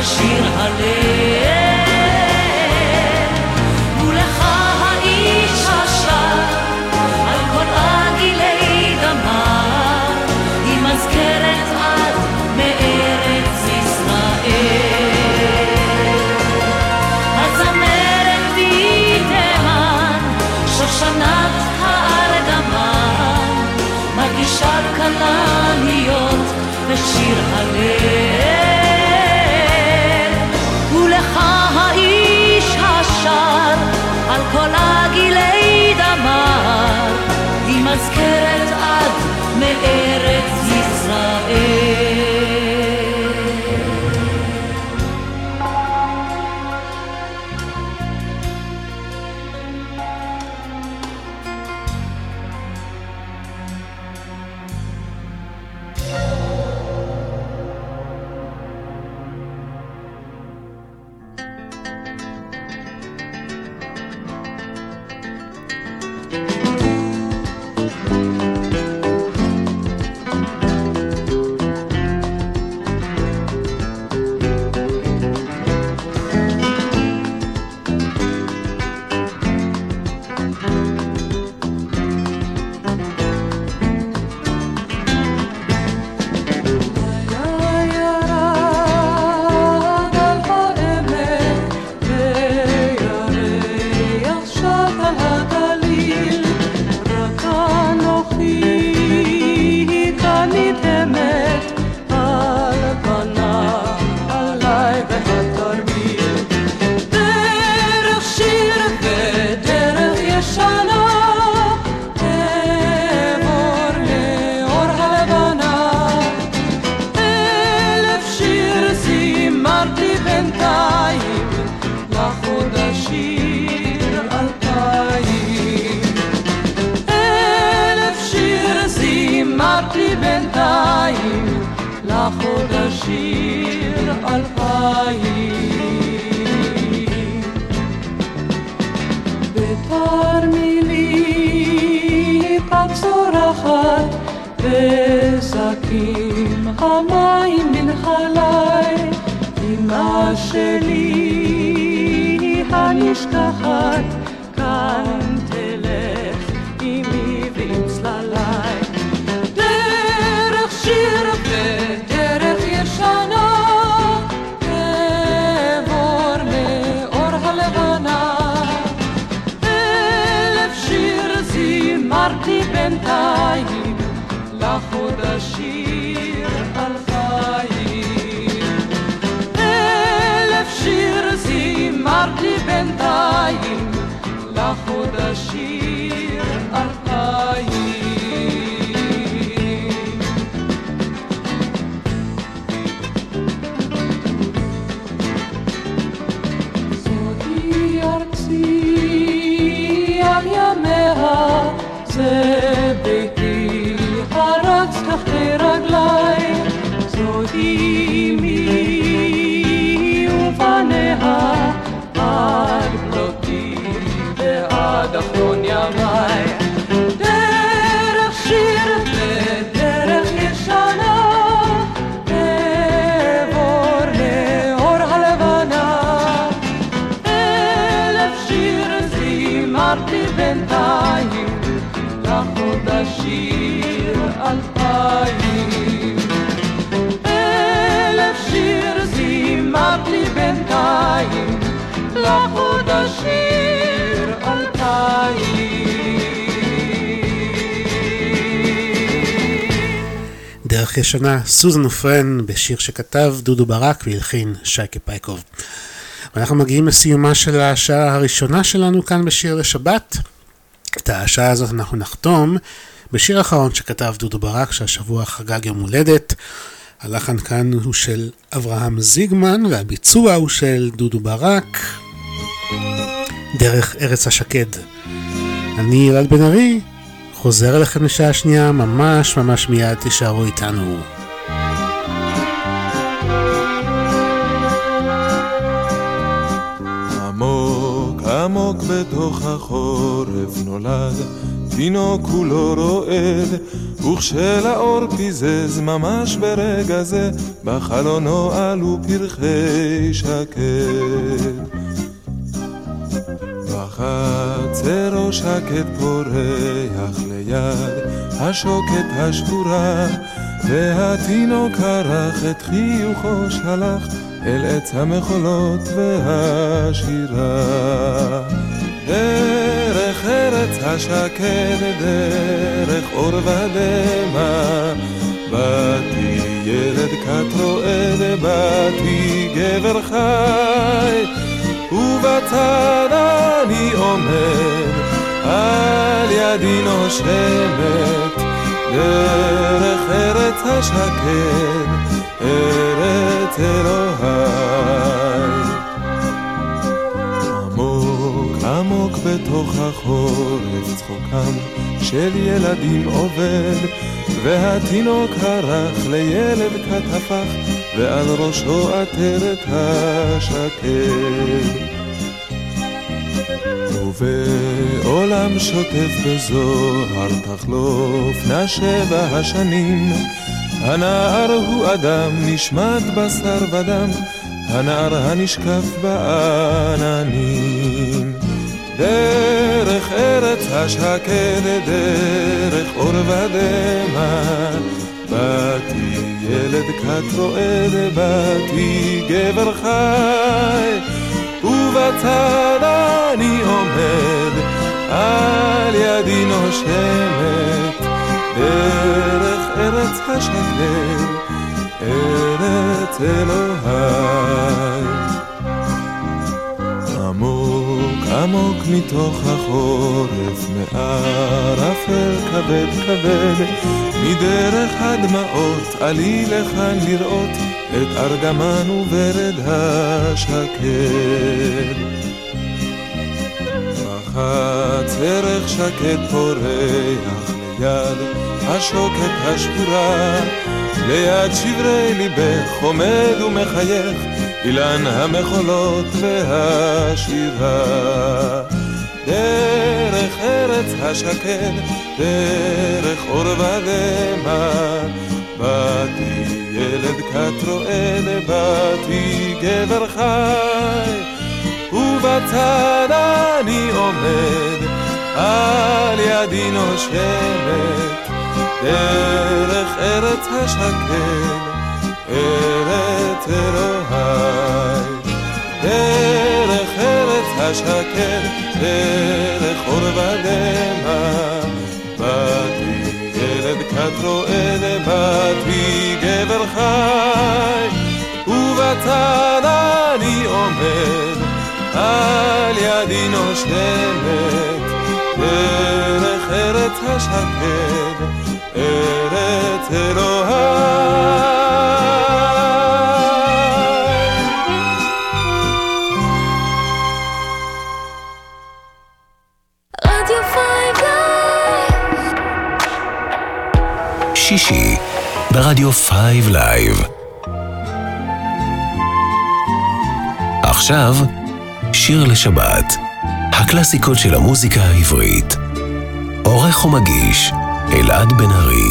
בשיר הלב, ולך האיש השאר על כל עגילי דמה, היא מזכרת עד מארץ ישראל. הזמרת ביתן, שושנת הארדמה, מגישה כלניות בשיר הלב. כל הגילי דמר, היא מזכרת עד מארץ ישראל. דרך ישנה, סוזן ופרן, בשיר שכתב דודו ברק והלחין שייקי פייקוב. ואנחנו מגיעים לסיומה של השעה הראשונה שלנו כאן בשיר לשבת. את השעה הזאת אנחנו נחתום בשיר אחרון שכתב דודו ברק, שהשבוע חגג יום הולדת. הלחן כאן הוא של אברהם זיגמן והביצוע הוא של דודו ברק. דרך ארץ השקד. אני אלעד בנארי, חוזר לכם לשעה שנייה, ממש ממש מיד תישארו איתנו. עמוק עמוק בתוך החורף נולד תינוק כולו רועד, וכשלאור פיזז ממש ברגע זה, בחלונו עלו פרחי שקט. בחצרו שקט פורח ליד השוקת השבורה, והתינוק הרח את חיוכו שלח אל עץ המחולות והשירה. דרך ארץ השקט, דרך אור ודמה, באתי ילד כת רועד, באתי גבר חי, ובצד אני עומד, על ידי נושמת, דרך ארץ השקט, ארץ אלוהי. עמוק עמוק בתוך החורף צחוקם של ילדים עובד, והתינוק הרח לילד כתפך, ועל ראשו עטרת השקט. ובעולם שוטף בזוהר תחלוף נשבע השנים, הנער הוא אדם נשמת בשר ודם, הנער הנשקף בעננים. דרך ארץ השקט, דרך אור ודמה, באתי ילד כת רועד, באתי גבר חי, ובצד אני עומד, על ידי נושמת, דרך ארץ השקט, ארץ אלוהי. עמוק עמוק מתוך החורף, מערפל כבד כבד, מדרך הדמעות עלי לכאן לראות את ארגמן וברד השקט. בחצרך שקט פורח ליד השוקת השבורה, ליד שברי ליבך עומד ומחייך אילן המחולות והשירה. דרך ארץ השקט, דרך אור ודמה, באתי ילד כת רועד, באתי גבר חי, ובצד אני עומד, על ידי נושמת, דרך ארץ השקט, ארץ אלוהי. דרך ארץ השקט, דרך אור ודמה, באתי ילד כת רועד, באתי גבר חי, ובצד אני עומד, על ידי נושמת, דרך ארץ השקט, ארץ אלוהי. שישי ברדיו 5 לייב. עכשיו שיר לשבת, הקלאסיקות של המוזיקה העברית. עורך ומגיש אלעד בנארי.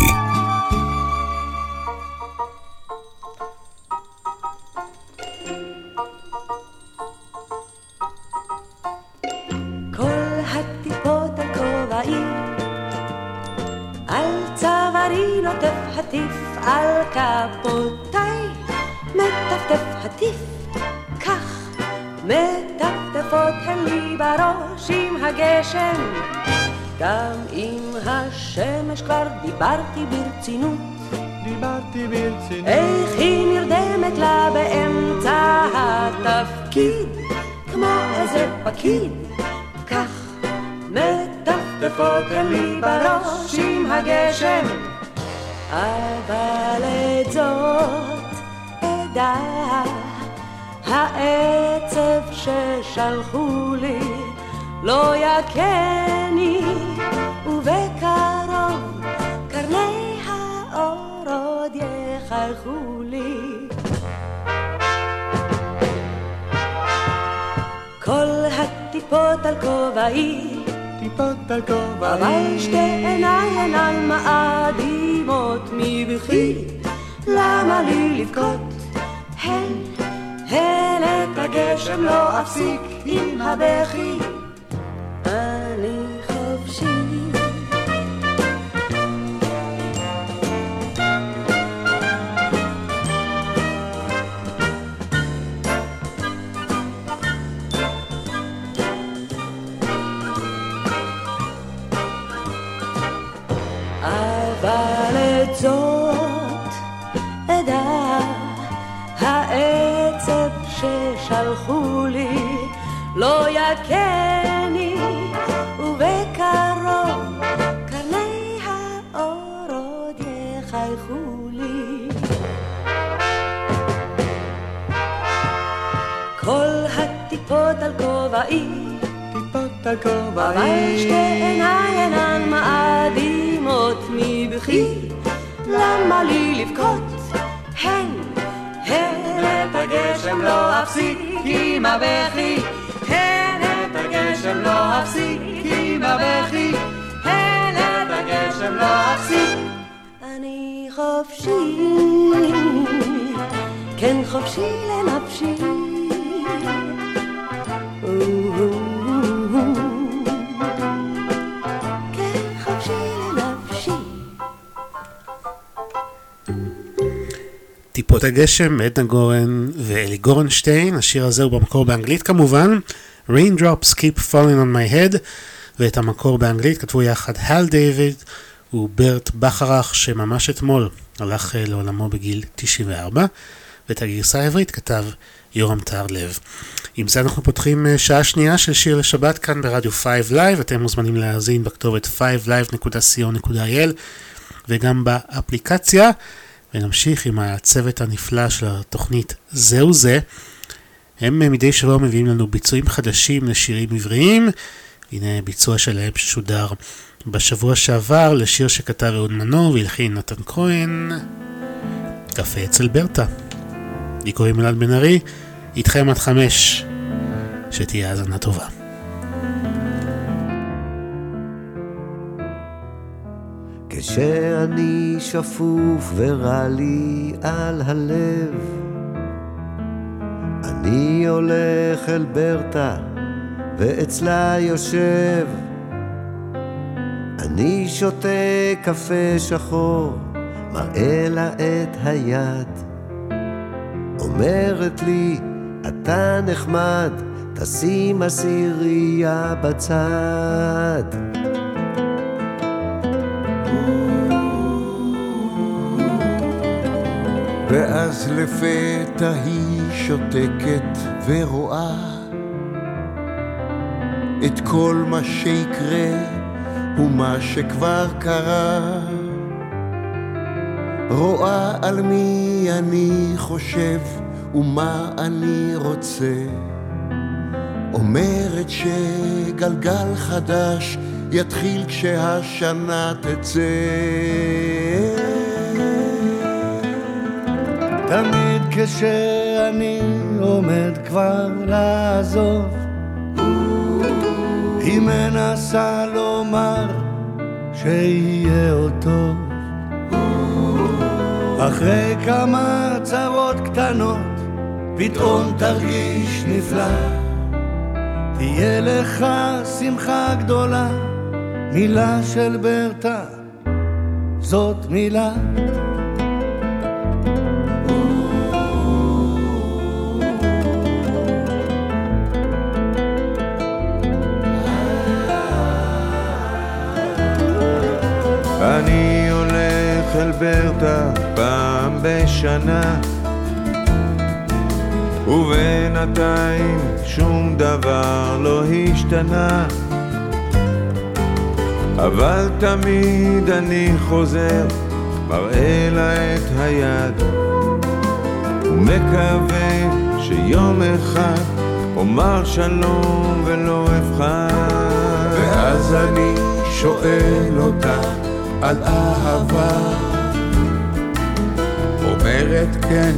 דיברתי ברצינות איך היא נרדמת לה באמצע התפקיד כמו איזה פקיד, כך מטפטפות לי בראש עם הגשם. אבל את זאת עדה, העצב ששלחו לי לא יקני, ובקרוב קרני האור עוד יחלחו לי. כל הטיפות על כובעי טיפות על כובע אבל שתי עיניי עיניים מאדימות מבכי למה לי לבכות הן, הן את הגשם לא אפסיק עם הבכי אני חופשי זאת עדה העצב ששלחו לי לא יקני ובקרוב קרני האור עוד יחייכו לי כל הטיפות על כובעי טיפות על כובעי אבל שתי עיניי אינן מאדימות מבכי למה לי לבכות? הן, הן את הגשם לא אפסיק עם הבכי הן את הגשם לא אפסיק עם הבכי הן את הגשם לא אפסיק אני חופשי כן חופשי לנפשי טיפות הגשם, עדנה גורן ואלי גורנשטיין, השיר הזה הוא במקור באנגלית כמובן, Raindrops Keep Falling on My Head, ואת המקור באנגלית כתבו יחד הל דיוויד וברט בחרך שממש אתמול הלך לעולמו בגיל 94, ואת הגרסה העברית כתב יורם טהר לב. עם זה אנחנו פותחים שעה שנייה של שיר לשבת כאן ברדיו 5 live, אתם מוזמנים להאזין בכתובת 5live.co.il וגם באפליקציה. ונמשיך עם הצוות הנפלא של התוכנית זהו זה. הם מדי שבוע מביאים לנו ביצועים חדשים לשירים עבריים. הנה ביצוע שלהם ששודר בשבוע שעבר לשיר שכתב אהוד מנור והלחין נתן כהן. קפה אצל ברטה. אני קוראים אלעד בנארי. איתכם עד 5. שתהיה האזנה טובה. כשאני שפוף ורע לי על הלב אני הולך אל ברטה ואצלה יושב אני שותה קפה שחור מראה לה את היד אומרת לי אתה נחמד תשים הסירייה בצד ואז לפתע היא שותקת ורואה את כל מה שיקרה ומה שכבר קרה רואה על מי אני חושב ומה אני רוצה אומרת שגלגל חדש יתחיל כשהשנה תצא תמיד כשאני עומד כבר לעזוב היא מנסה לומר שיהיה עוד טוב אחרי כמה צרות קטנות פתאום תרגיש נפלא תהיה לך שמחה גדולה מילה של ברטה זאת מילה אני הולך אל ברטה פעם בשנה ובינתיים שום דבר לא השתנה אבל תמיד אני חוזר מראה לה את היד ומקווה שיום אחד אומר שלום ולא אפחד ואז אני שואל אותה על אהבה אומרת כן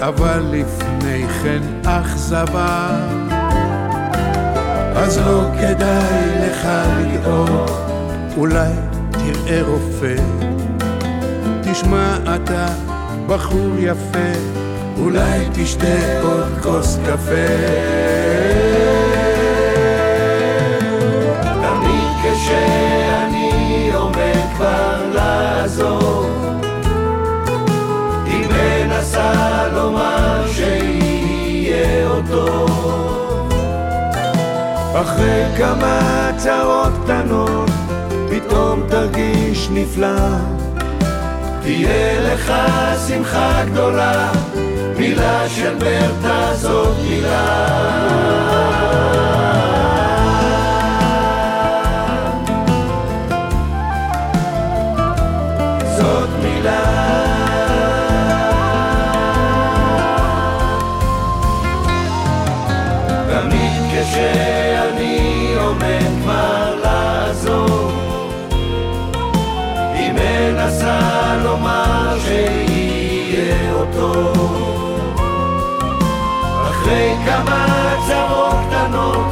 אבל לפני כן אכזבה אז אז לא כדאי לך לדאוג, אולי תראה רופא, תשמע אתה בחור יפה, אולי תשתה עוד כוס קפה. תמיד כשאני עומד כבר לעזור, היא מנסה לומר שיהיה אותו, אחרי כמה צרות קטנות פתאום תרגיש נפלא, תהיה לך שמחה גדולה, מילה של ברטה זאת מילה. זאת מילה. תמיד כשאני עומד כבר לעזור, היא מנסה לומר שיהיה אותו, אחרי כמה צרות קטנות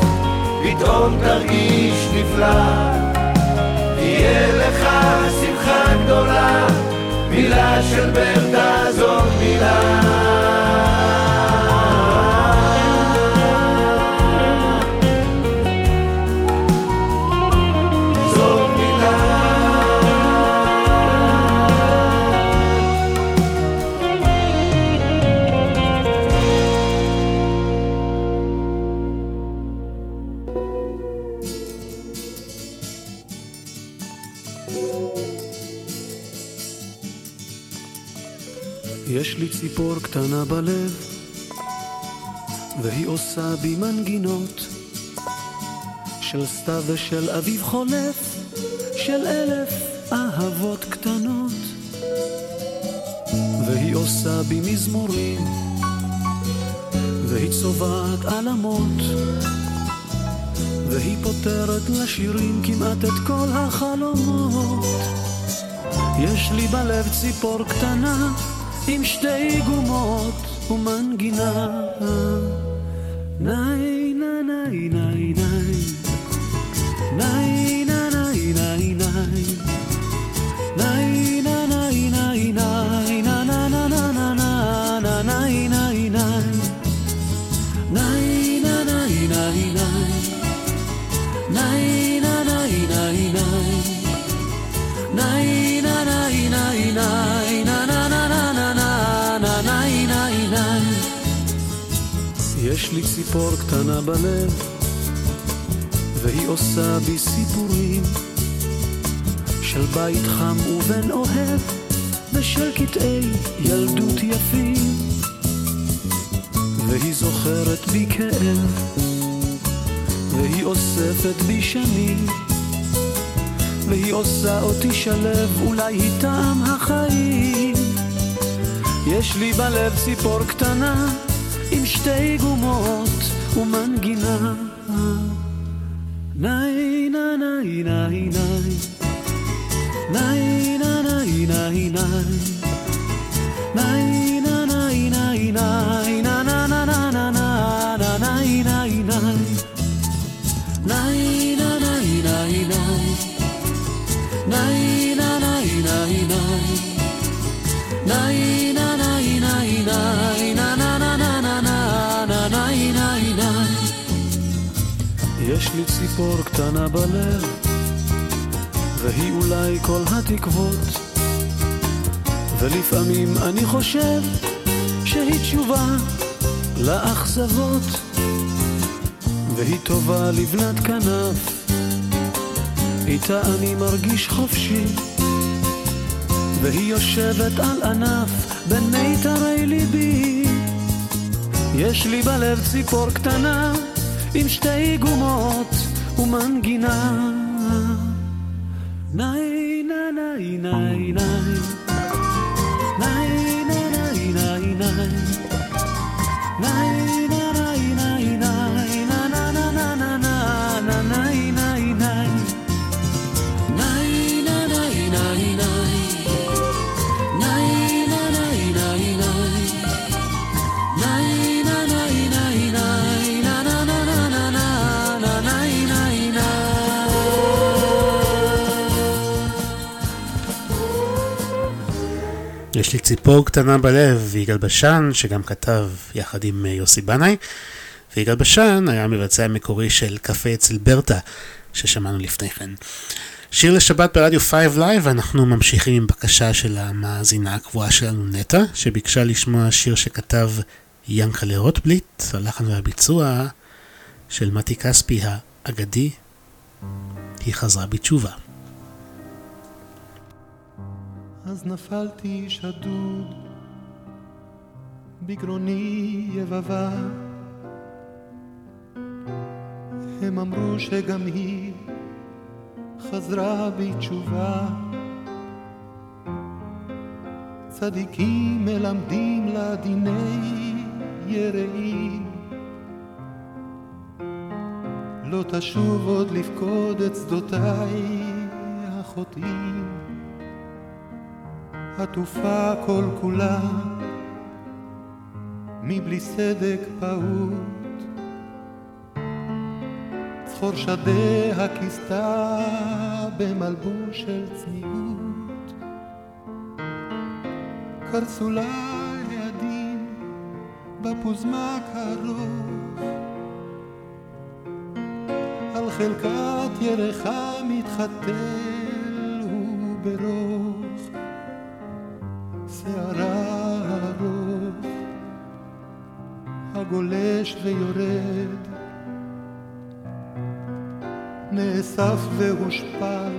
פתאום תרגיש נפלא, תהיה לך שמחה גדולה, מילה של ברטה זאת מילה. זאת מילה. יש לי ציפור קטנה בלב, והיא עושה בי מנגינות של סתיו ושל אביב חולף, של 1,000 אהבות קטנות, והיא עושה בי מזמורים, והיא צובעת עלמות, והיא פותרת לשירים כמעט את כל החלומות. יש לי בלב ציפור קטנה עם שתי גומות ומנגינה, נאי נאי נאי נאי נאי נאי נאי נאי נאי נאי נאי נאי נאי נאי נאי נאי נאי נאי נאי נאי נאי נאי נאי נאי נאי נאי נאי נאי. יש לי ציפור קטנה בלב, והיא עושה בי סיפורים של בית חם ובן אוהב, ושל קטעי ילדות יפים, והיא זוכרת בי כאב, והיא אוספת בי שנים, והיא עושה אותי שלב, אולי היא טעם החיים. יש לי בלב ציפור קטנה עם שתי גומות ומנגינה, נאי נאי נאי נאי נאי נאי נאי נאי נאי נאי נאי נאי נאי נאי נאי נאי נאי נאי נאי נאי נאי. יש לי ציפור קטנה בלב, והיא אולי כל התקוות, ולפעמים אני חושב שהיא תשובה לאכזבות, והיא טובה לבנת כנף, איתה אני מרגיש חופשי, והיא יושבת על ענף בין מיתרי ליבי. יש לי בלב ציפור קטנה עם שתי גומות ומנגינה, נאי נאי נאי נאי יש לי ציפור קטנה בלב, יגאל בשן, שגם כתב יחד עם יוסי בנאי, ויגאל בשן היה מבצע המקורי של קפה אצל ברטה, ששמענו לפני כן. שיר לשבת ברדיו 5 live, ואנחנו ממשיכים עם בקשה של המאזינה הקבועה שלנו נטה, שביקשה לשמוע שיר שכתב ינקלה רוטבליט, הלחן והביצוע של מתי כספי האגדי, היא חזרה בתשובה. אז נפלתי שדוד, בגרוני יבבה, הם אמרו שגם היא חזרה בתשובה. צדיקים מלמדים לה דיני יראים, לא תשוב עוד לפקוד את שדותיי החוטאים. עטופה כל כולה מבלי סדק פעוט, צחור שדיה כיסתה במלבוש של צניעות. קרסולה לידים בפוזמה קרוב, על חלקת ירחה מתחתל וברוך. שערה הרוב הגולש ויורד, נאסף והושפל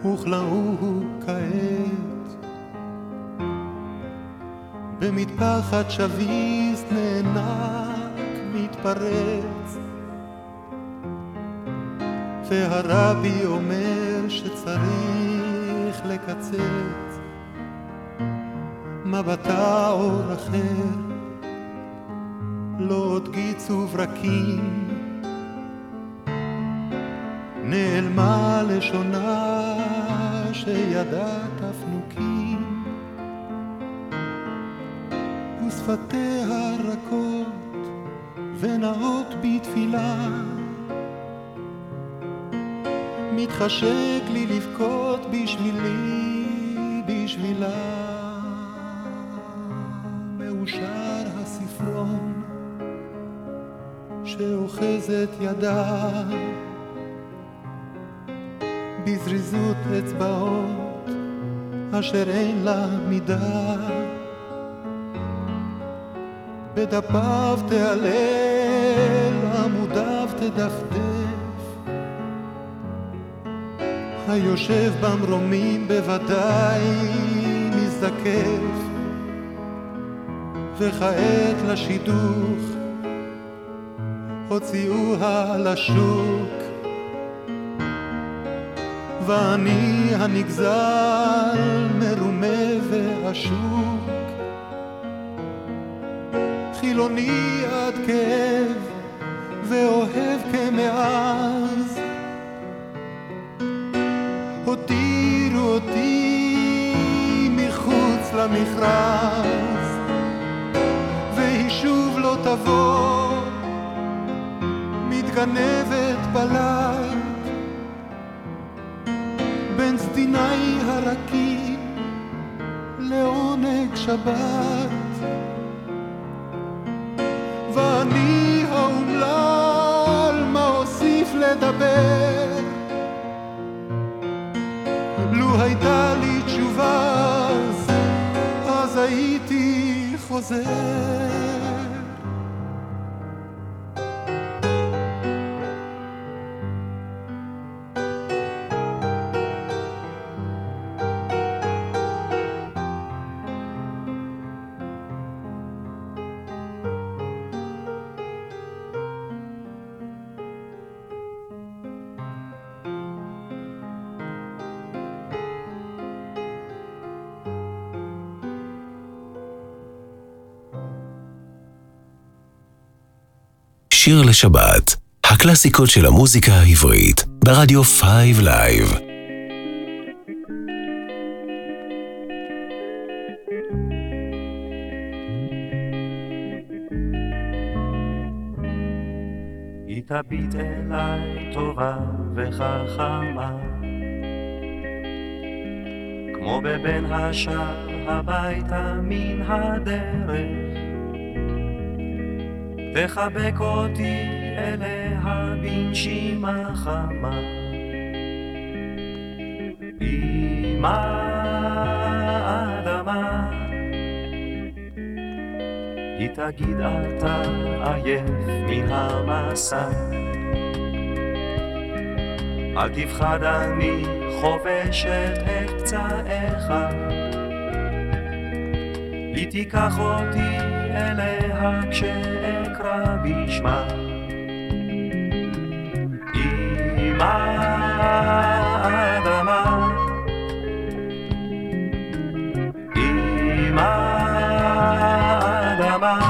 וכלאו כעת. במטפחת שביס נאנק מתפרץ, והרבי אומר שצריך לקצץ. מבטה אור אחר, לא עוד גיץ וברקים, נעלמה לשונה שידעה תפנוקים, ושפתיה רכות ונאות בתפילה, מתחשק לי לבכות בשבילי, בשבילה. מאושר הספרון שאוחזת ידה, בזריזות אצבעות אשר אין לה מידה. בדפיו תעלל, עמודיו תדפדף, היושב במרומים בוודאי מזדקף. וכעת לשידוך הוציאוה לשוק, ואני הנגזל מרומה ועשוק, חילוני עד כאב ואוהב כמאז. הותירו אותי מחוץ למכרז, שוב לא תבוא, מתגנבת בלב, בין סדיני הרקים לעונג שבת. ואני האומלל, מה אוסיף לדבר? לו הייתה לי תשובה, אז הייתי חוזר. שיר לשבת, הקלאסיקות של המוזיקה העברית, ברדיו 5 לייב. היא תביט אליי טובה וחכמה, כמו בבין השער הביתה מן הדרך תחבק אותי אליה בנשימה חמה אמא אדמה היא תגיד אתה עייף מן המסע אל תפחד אני חובשת את קצעיך היא תיקח אותי אליה כשאקרא בשמה אמא אדמה אמא אדמה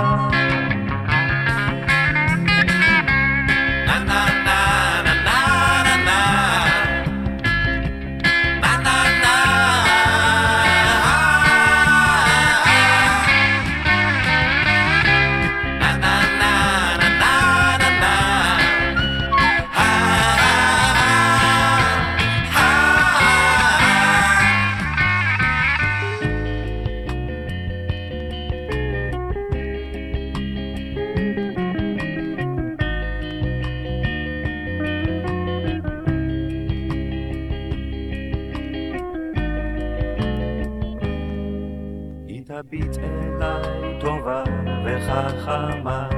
תביט אליי טובה וחכמה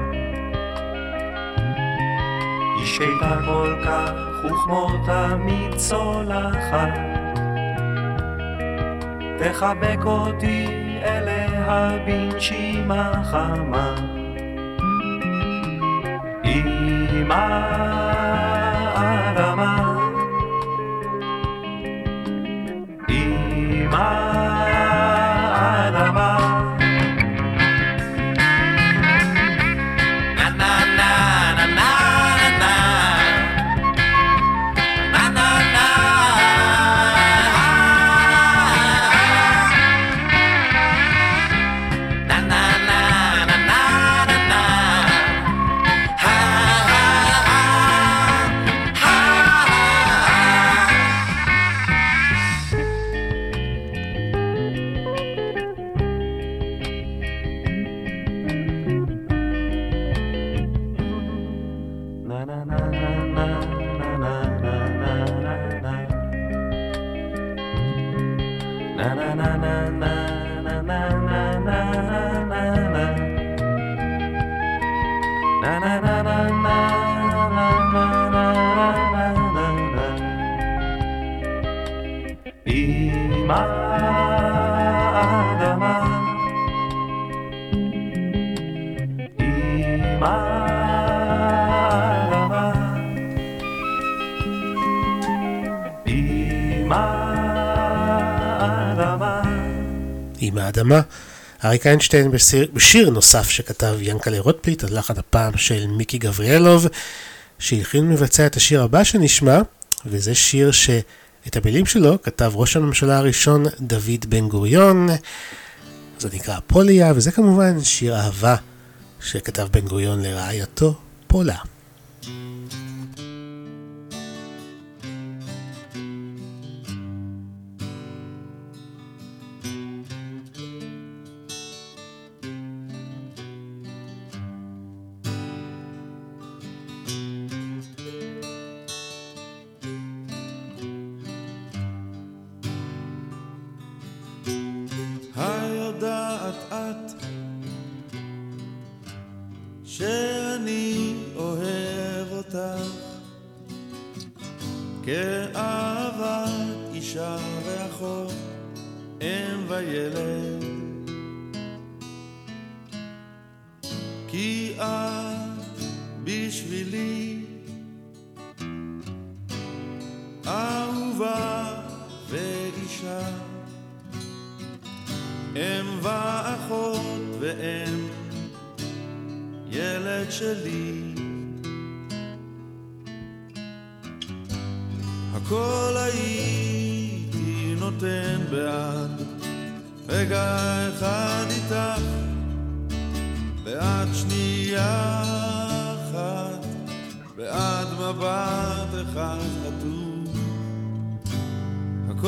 איש איתה כל כך וכמו תמיד צולחת תחבק אותי אליה בנשימה חמה אמא אדמה אמא עם האדמה, אריק איינשטיין בשיר נוסף שכתב ינקלה רוטפליט, הלחן הפעם של מיקי גבריאלוב, שהלחין מבצע את השיר הבא שנשמע, וזה שיר שאת המילים שלו כתב ראש הממשלה הראשון דוד בן גוריון, זה נקרא פוליה, וזה כמובן שיר אהבה שכתב בן גוריון לרעייתו פולה.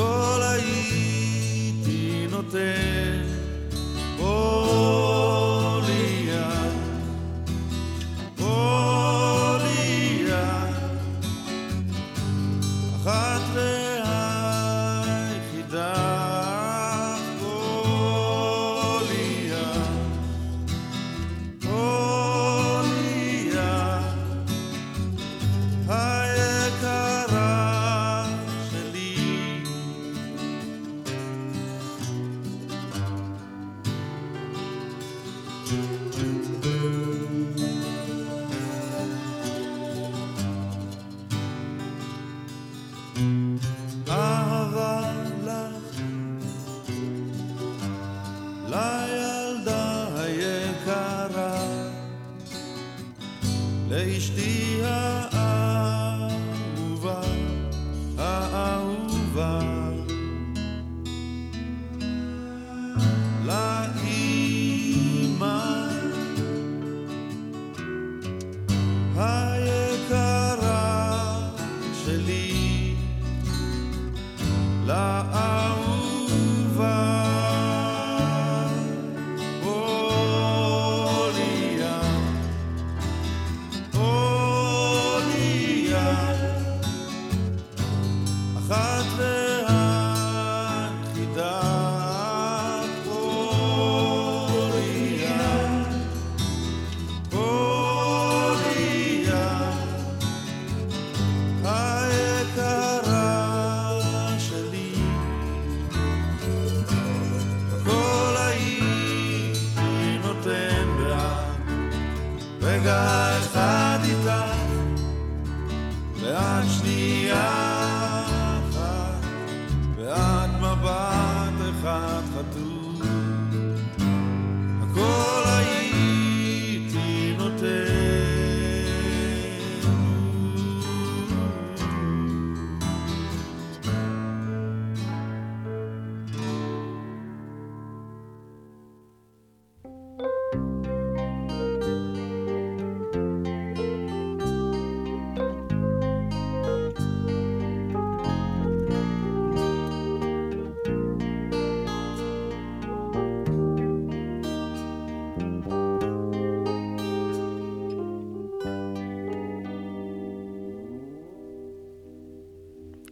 כל העיר נותן בולייה אחת והיחידה בולייה בולייה היקרה שלי לאשתי האהובה, האהובה לאימא היקרה שלי לאהובה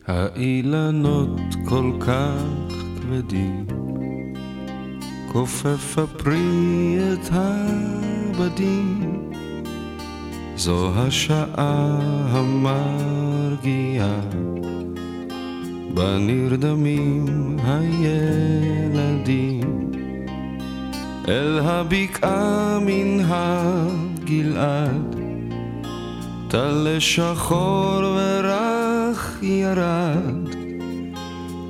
האילנות כל כך כבדים, כופף הפרי את הבדים, זו השעה המרגיעה, בנרדמים הילדים, אל הבקעה מן הגלעד, טל שחור ורק ירד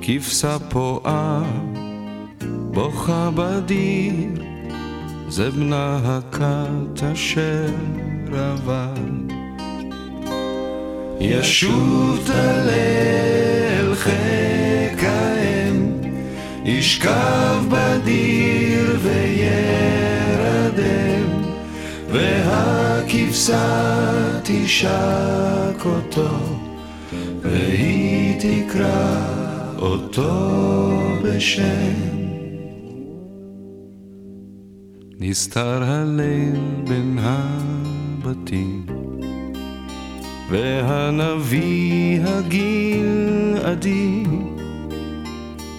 כבשה פועה בוכה בדיר זה בנה הכת אשר עבד ישוב תלל חק האם ישכב בדיר וירדם והכבשה תשק אותו והיא תקרא אותו בשם נסתר הליל בין הבתים והנביא הגלעדי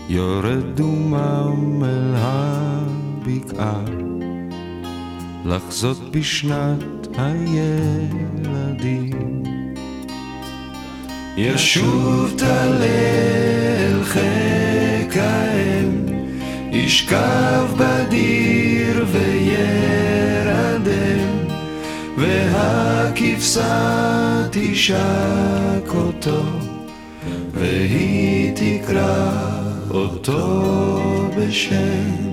יורד דומם אל הבקעה לחזות בשנת הילדים ישוב תלל חק האם ישכב בדיר וירדם והכבשה תשק אותו והיא תקרא אותו בשם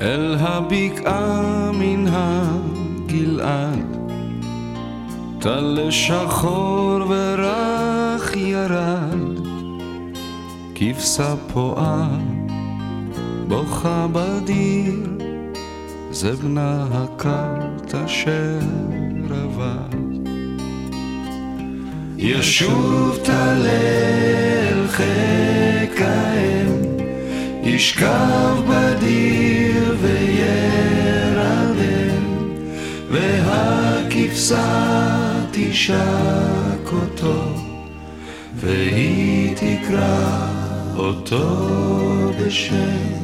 אל הבקעה מן הגלעד טל שחור ורח ירד, כבשה פועה בוכה בדיר, זה בנה הקט אשר עבד. ישוב טל אל חיק האם, ישכב בדיר וירדם, והכבשה תשק אותו, והיא תקרא אותו בשם.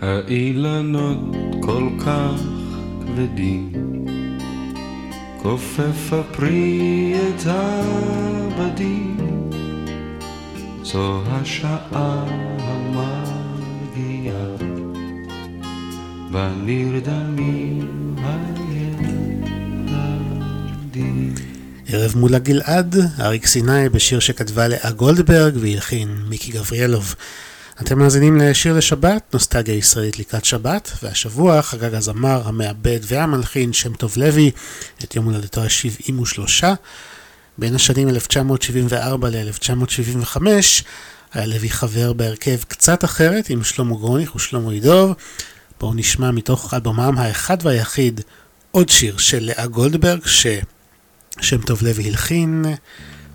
האילנות כל כך כבדים, כופף הפרי את הבדים, זו השעה המגיעה, ונרדמים הילדים. ערב מול הגלעד, אריק סיני בשיר שכתבה לאה גולדברג והלחין מיקי גבריאלוב. אתם מאזינים לשיר לשבת, נוסטגיה ישראלית לקראת שבת, והשבוע חגג הזמר, המעבד והמלחין שם טוב לוי את יום הולדתו ה-73. בין השנים 1974 ל-1975 היה לוי חבר בהרכב קצת אחרת עם שלמה גרוניך ושלמה עידוב. בואו נשמע מתוך אלבומם האחד והיחיד עוד שיר של לאה גולדברג ששם טוב לוי הלחין,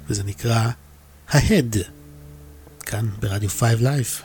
וזה נקרא ההד. כאן ברדיו 5 לייב.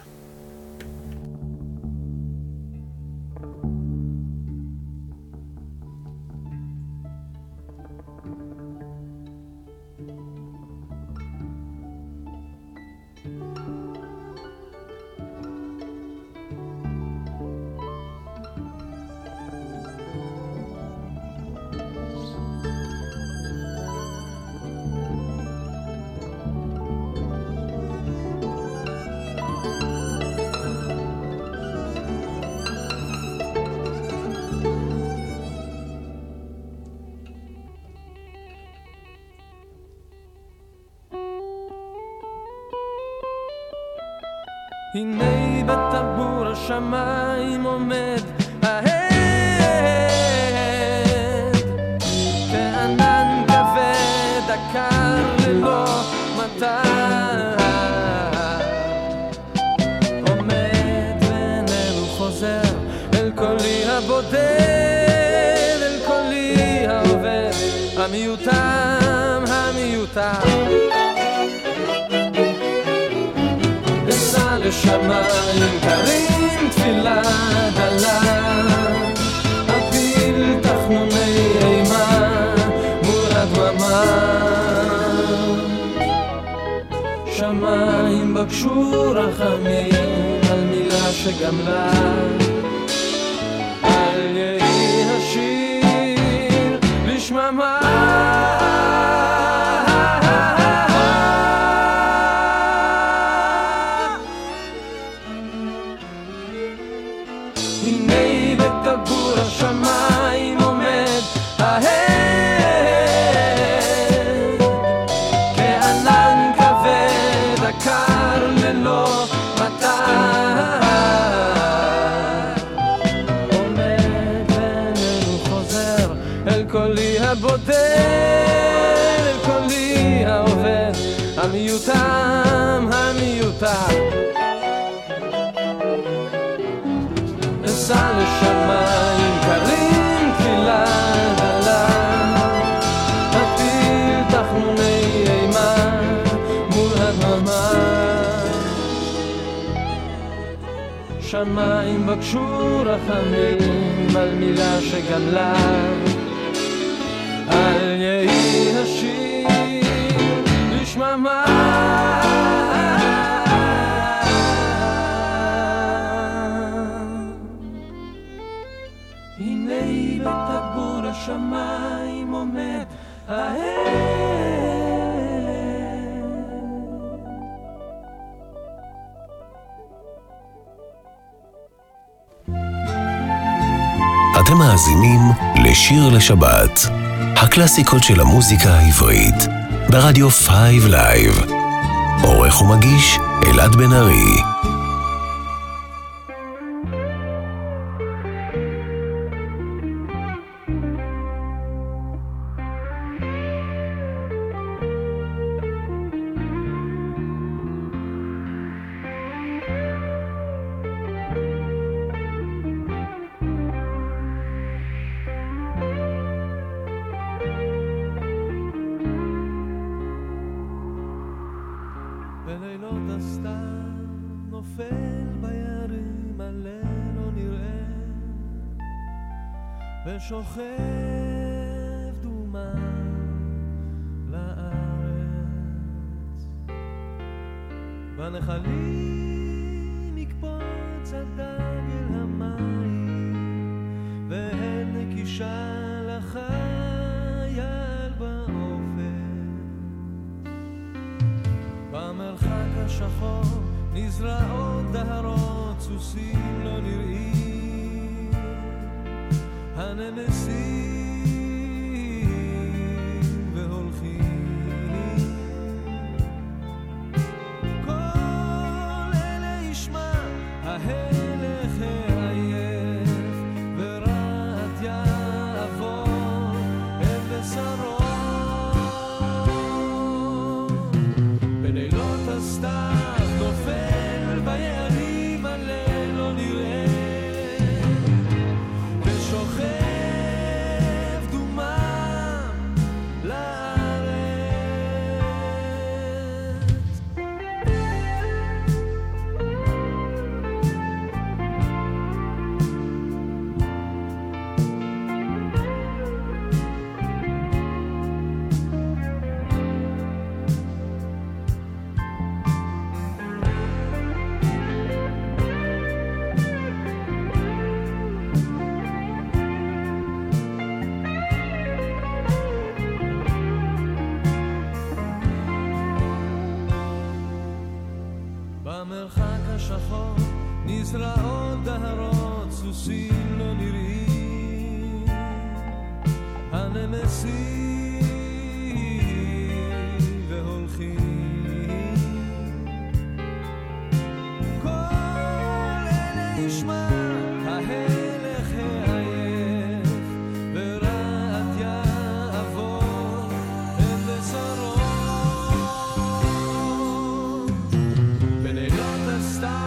הנה בטבור השמיים עומד ההד, וענן כבד הקר ללא מטר עומד, ואיננו חוזר אל קולי הבודד, אל קולי העובד המיותם, המיותם לשמיים קרים תפילה דלה, אפיל תחנוני אימה מול הדממה, שמיים בקשו רחמים על מילה שגמלה, אל יהי השיר לשממה שמיים בקשו רחמים על מילה שגמלה, אל יהי השיר לשממה. הנה בטבור השמיים עומד ההד, אתם מאזינים לשיר לשבת, הקלאסיקות של המוזיקה העברית, ברדיו 5 לייב. עורך ומגיש אלעד בנארי. ששוכב דומה לארץ, בנחלים נקפוץ עדן אל המים, ואין נקישה לחייל באופן. במרחק השחור נזרעות דהרות, סוסים לא נראים, הנמסים והולכים. כל אלה ישמע ההלך העייף, ורעת יעבור את בשרו. בלילות הסתיו נופל ביערים הלל לא נראה, נזרעות דהרות, סוסים לא נראים, הנמסים והולכים. כל אלה ישמע ההלך העייף, ורעת יעבור את בשרו. בלילות הסתיו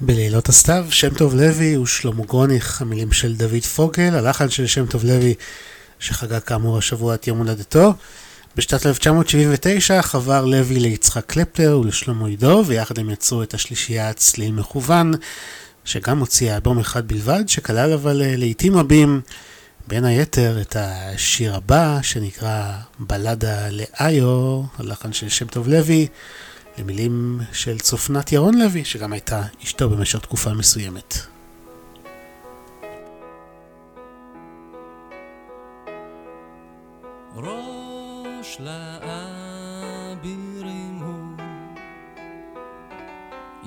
בלילות הסתיו, שם טוב לוי ושלמה גרוניך, המילים של דוד פוגל, הלחן של שם טוב לוי שחגג כאמור השבוע את יום הולדתו. בשנת 1979 חבר לוי ליצחק קלפטר ולשלמה עידו, ויחד הם יצרו את השלישייה צליל מכוון, שגם הוציאה אלבום אחד בלבד, שכלל אבל לעיתים רבים, בין היתר את השיר הבא שנקרא בלדה לאיו, הלחן של שם טוב לוי, למילים של צופנת ירון לוי, שגם הייתה אשתו במשך תקופה מסוימת. ראש לאבירים הוא,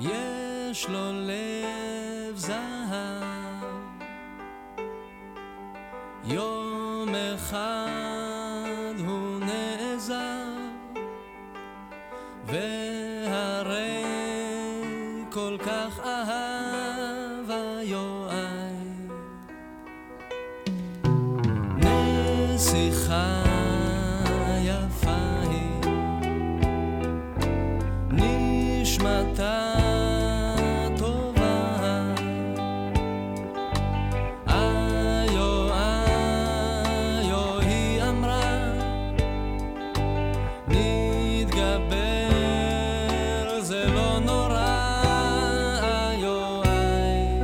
יש לו לב זהב, יום אחד הוא נעזב, והרי כל כך אהב היואי. נסיכה נשמתה טובה, איו איו היא אמרה, נתגבר זה לא נורא, איו איו.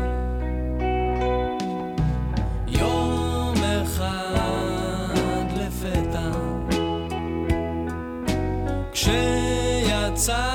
יום אחד לפתע כשיצא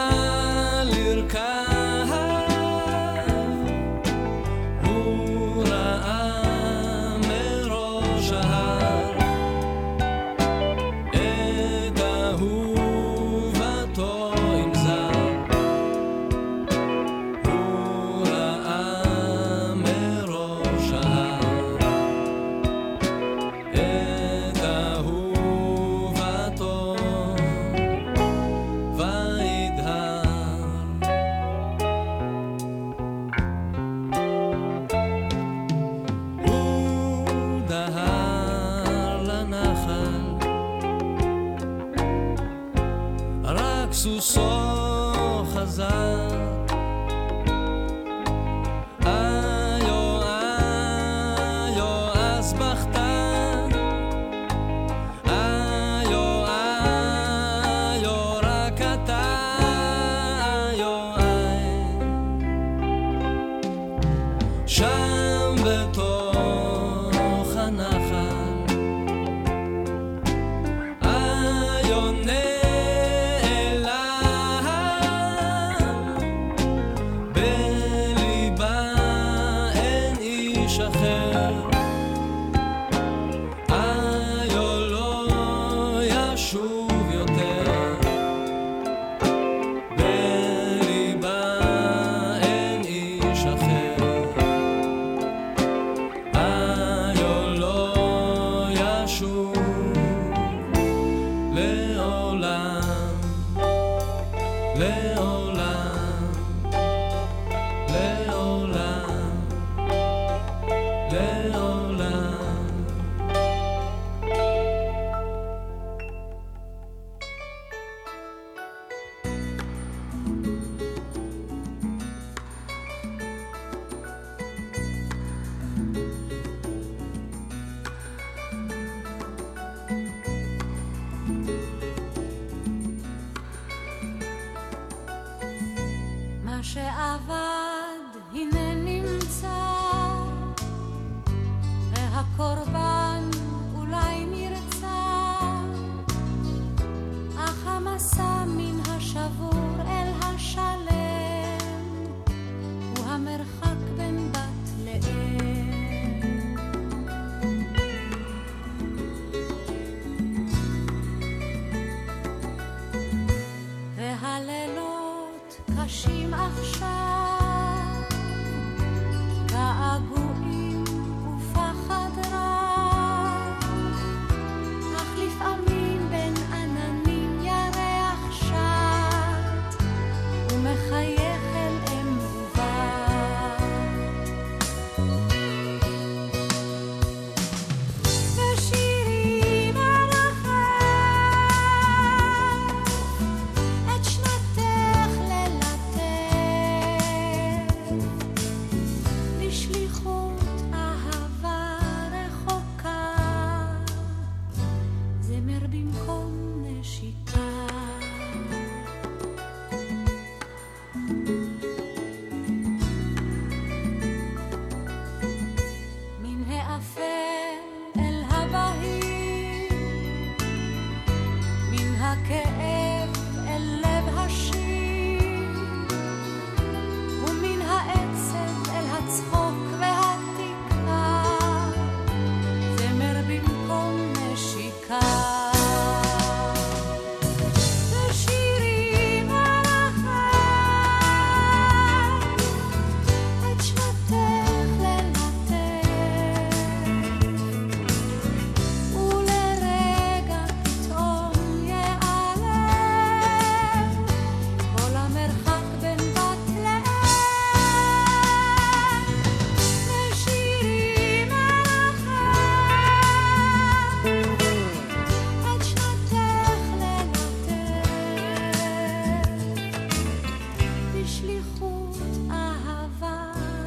בשליחות אהבה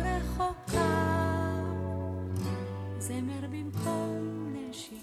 רחוקה, זמר במקום נשיקה.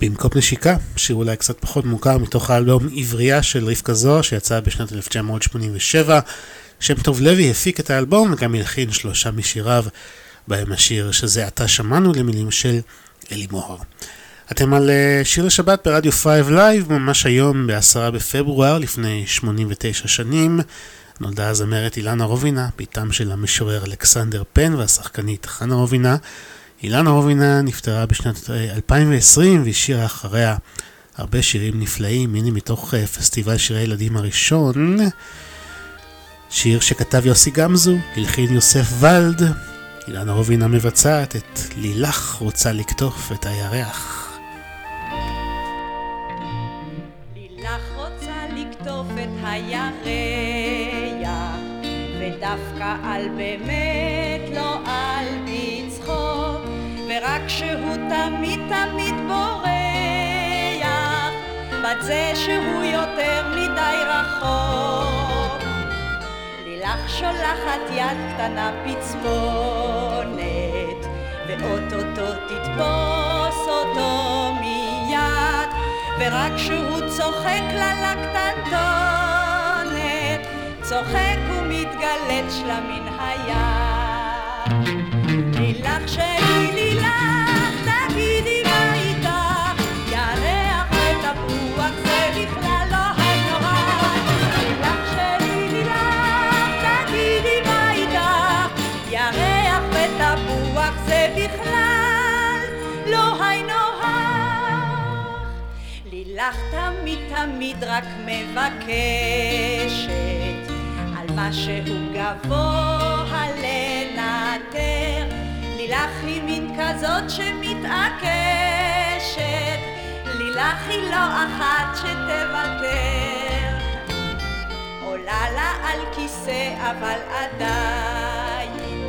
במקום נשיקה, שיר אולי קצת פחות מוכר מתוך האלבום עברייה של רבקה זוהר שיצא בשנת 1987. שם טוב לוי הפיק את האלבום וגם הלחין 3 משיריו, בהם השיר שזה עתה שמענו למילים של אלי מוהר. אתם על שיר לשבת ברדיו 5 live. ממש היום ב10 בפברואר לפני 89 שנים נולדה הזמרת אילנה רובינא, ביתם של המשורר אלכסנדר פן והשחקנית חנה רובינא. אילנה רובינא נפטרה בשנת 2020 והשאירה אחריה הרבה שירים נפלאים. הנה מתוך פסטיבל שירי הילדים הראשון, שיר שכתב יוסי גמזו, הלחין יוסף ולד. אילנה רובינא מבצעת את לילך רוצה לקטוף את הירח. לילך רוצה לקטוף את הירח, ודווקא על באמת לא על רק שהוא תמיד תמיד בורח, בזה שהוא יותר מדי רחוק. לילך שולחת יד קטנה פצמונת, ואוטוטו תתפוס אותו מיד, ורק שהוא צוחק לה לקטנטונת, צוחק ומתגלת שלה מן היד. לילך שלי לילך תמיד תמיד רק מבקשת על משהו גבוה לנטר. לילך היא מין כזאת שמתעקשת, לילך היא לא אחת שתוותר. עולה לה על כיסא אבל עדיין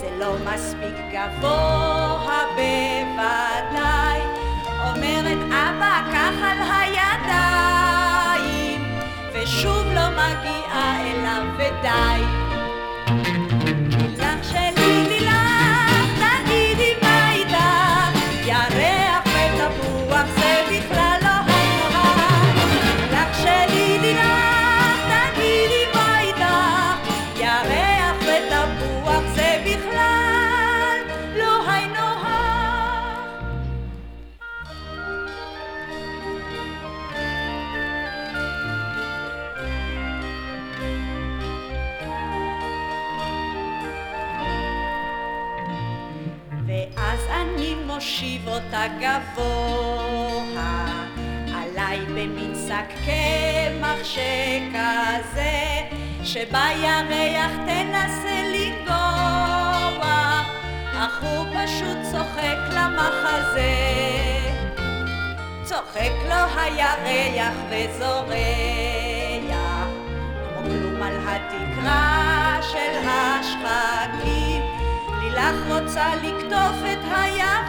זה לא מספיק גבוה בוודאי, אומרת אבא קח על הידיים, ושוב לא מגיעה אליו ודי. מושיב אותה גבוה עליי במין שק קמח שכזה, שבירח תנסה לגוע, אך הוא פשוט צוחק למחזה. צוחק לו הירח וזורח כמו כלום על התקרה של השחקים. לילך רוצה לקטוף את הירח,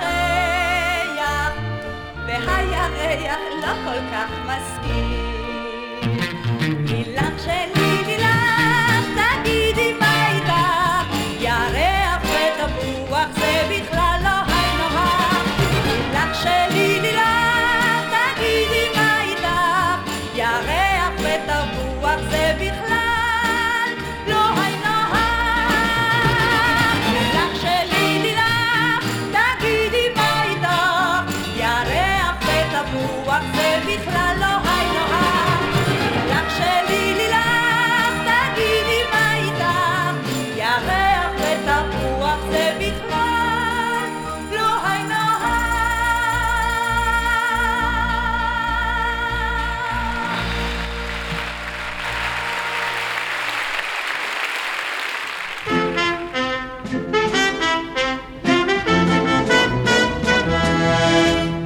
והירח הריח לא כל כך מסכים. מילך שלי מילך, תגידי מה איתך, ירח ותפוח זה בכלל לא הנוח. מילך שלי מילך, תגידי מה איתך, ירח ותפוח זה בכלל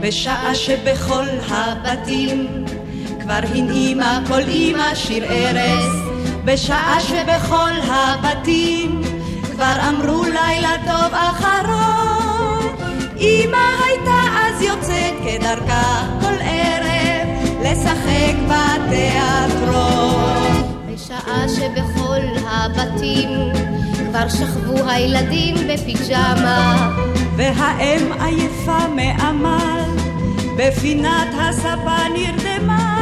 בשעה שבכל הבתים כבר הנעימה כל אימא שיר ערס, בשעה שבכל הבתים כבר אמרו לילה טוב אחרון, אימא הייתה אז יוצאת כדרכה כל ערב לשחק בתיאטרון. בשעה שבכל הבתים כבר שכבו הילדים בפיג'מה, והאם עייפה מעמל בפינת הספה נרדמה,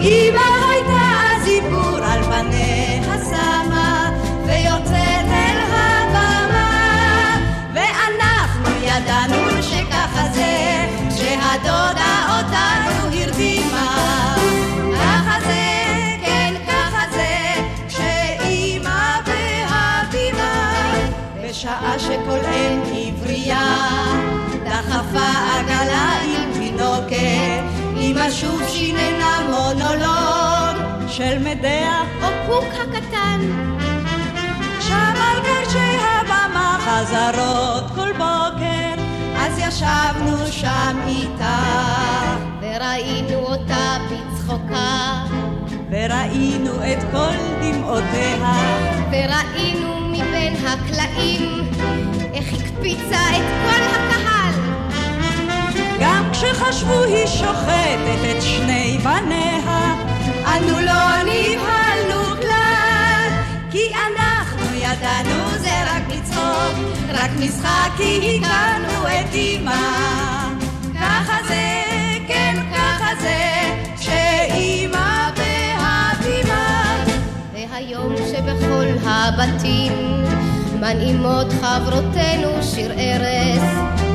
אמא הייתה הזיפור על פניה שמה ויוצאת אל הבמה, ואנחנו ידענו שככה זה שהדודה אותנו הרדימה. ככה זה, כן ככה זה, שאמא והבימה. בשעה שכל אין עברייה דחפה עגלה עם פינוקת, אמא שוב שיננה מונולוג של מדע או פוק הקטן, שם על גרשי הבמה חזרות כל בוקר, אז ישבנו שם איתה וראינו אותה בצחוקה, וראינו את כל דמעותיה, וראינו מבין הקלעים איך הקפיצה את כל הקהל, גם כשחשבו היא שוחטת את שני בניה, אנו לא נבהלנו כלל, כי אנחנו ידענו זה רק לצחוק, רק משחק, כי הכרנו את אמא. ככה זה, כן ככה זה, שאמא והבימה. והיום שבכל הבתים מנעימות חברותינו שיר ערס,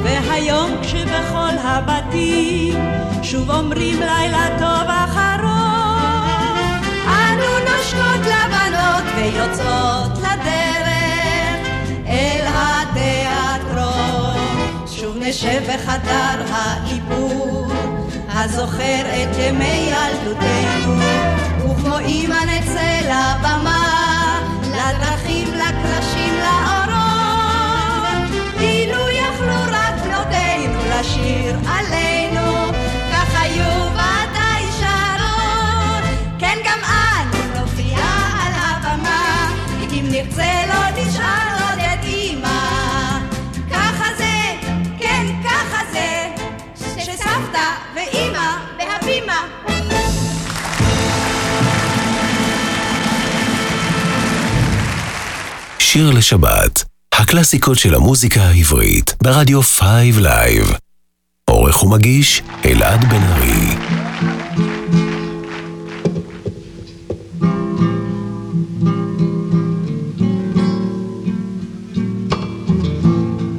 והיום כשבכל הבתים שוב אומרים לילה טוב אחרון, אנו נושקות לבנות ויוצאות לדרך אל התיאטרון. שוב נשב בחדר העיבור הזוכר את ימי ילדותנו, וכמו אמא נצא לבמה לדרכים, לקרשים, לאורון. אילו יכלו רק לשיר עלינו, כך היו ודאי שרות. כן, גם אנו נופיע על הבמה, אם נרצה לא נשאר עוד את אמא. ככה זה, כן ככה זה, שסבתא ואמא והבימה. שיר לשבת, הקלאסיקות של המוזיקה העברית, ברדיו 5 live. עורך ומגיש אלעד בנארי.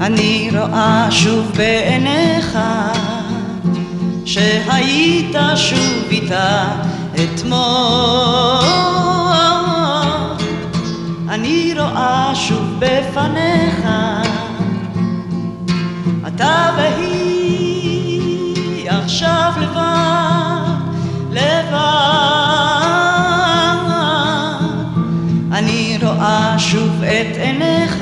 אני רואה שוב בעיניך שהיית שוב איתה אתמול, אני רואה שוב בפניך אתה והיא עכשיו לבד. אני רואה שוב את עיניך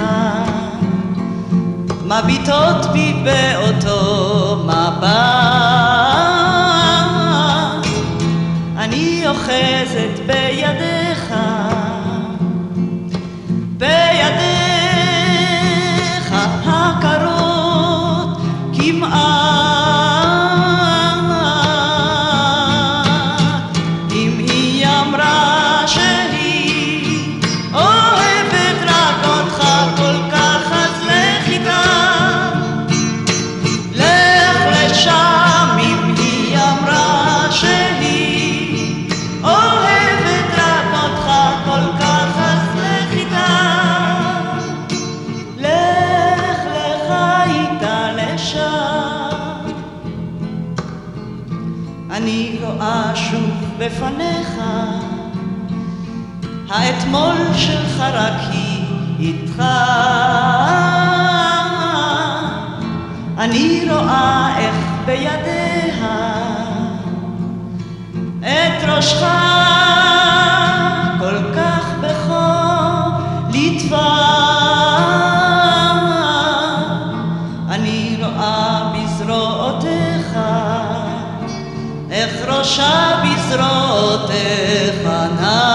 מביטות בי באותו מבט, אני אוחזת בידיך, בידיך הקרות כמעט. אני רואה שוב בפניך, האתמול שלך רק היא איתך. אני רואה איך בידיה את ראשך כל כך בחור לטבע. אני רואה בזרועותיך איך ראשה בזרועותיך נע.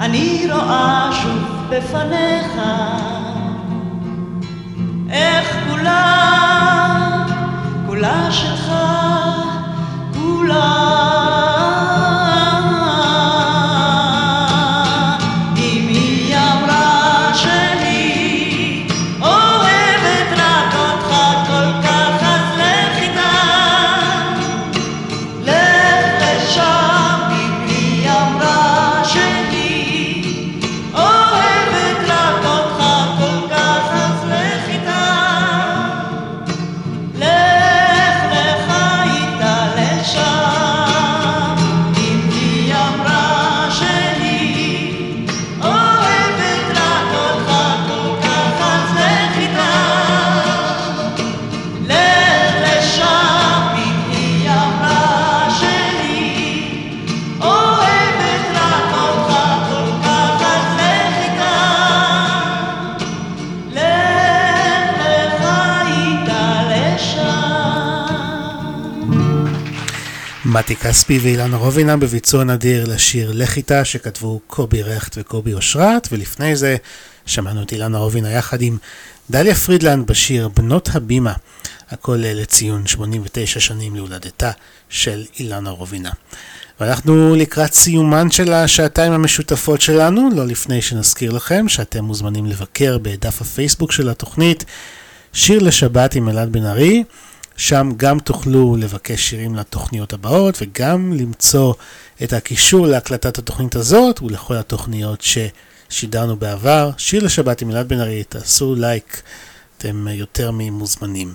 אני רואה שוב בפניך איך כולה שלך, כולה. אם היא אמרה שאני אוהבת רק אותך כל כך, אז לך איתה, לך לשם. אם היא אמרה שאני אוהבת רק אותך כל כך, אז לך איתה, לך לך איתה לשם. אם היא אמרה שאני אוהבת רק אותך כל כך, אז לך איתה, לך לשם. אם היא אמרה שאני אוהבת רק אותך כל כך, אז לך איתה, לך לך איתה לשם. מתי כספי ואילנה רובינא בביצוע נדיר לשיר "לך איתה" שכתבו קובי רכט וקובי אושרת, ולפני זה שמענו את אילנה רובינא יחד עם דליה פרידלנד בשיר "בנות הבימה", הכל לציון 89 שנים להולדתה של אילנה רובינא. ואנחנו לקראת סיומן של השעתיים המשותפות שלנו, לא לפני שנזכיר לכם שאתם מוזמנים לבקר בדף הפייסבוק של התוכנית "שיר לשבת" עם אלעד בנארי, שם גם תוכלו לבקש שירים לתוכניות הבאות וגם למצוא את הקישור להקלטת התוכנית הזאת ולכל התוכניות ששידרנו בעבר. "שיר לשבת" עם אלעד בנארי, תעשו לייק, אתם יותר ממוזמנים.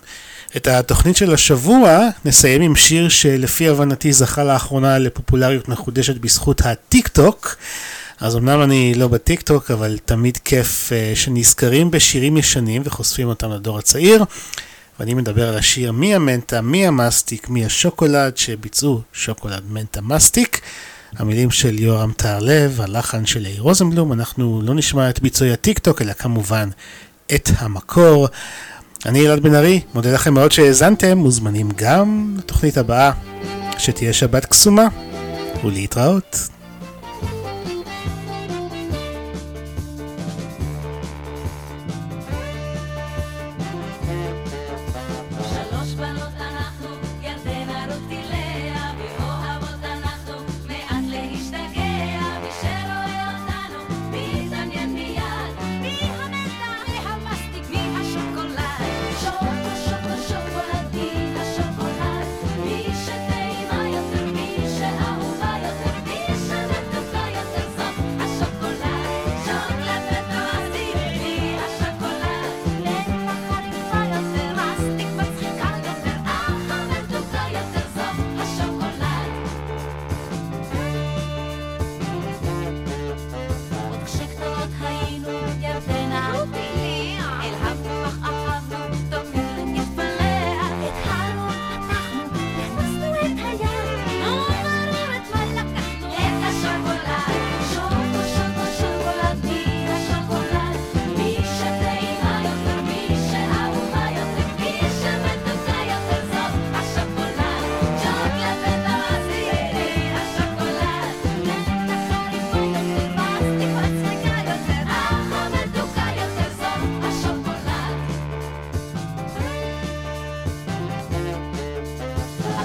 את התוכנית של השבוע נסיים עם שיר שלפי הבנתי זכה לאחרונה לפופולריות מחודשת בזכות הטיק-טוק. אז אמנם אני לא בטיק-טוק, אבל תמיד כיף שנזכרים בשירים ישנים וחושפים אותם לדור הצעיר. ואני מדבר על השיר "מי המנטה, מי המסטיק, מי השוקולד" שביצעו שוקולד מנטה מסטיק. המילים של יורם תהרלב, הלחן של אי רוזנבלום. אנחנו לא נשמע את ביצועי הטיק-טוק, אלא כמובן את המקור. אני אלעד בנארי, מודה לכם מאוד שהאזנתם, מוזמנים גם לתוכנית הבאה, שתהיה שבת קסומה, ולהתראות.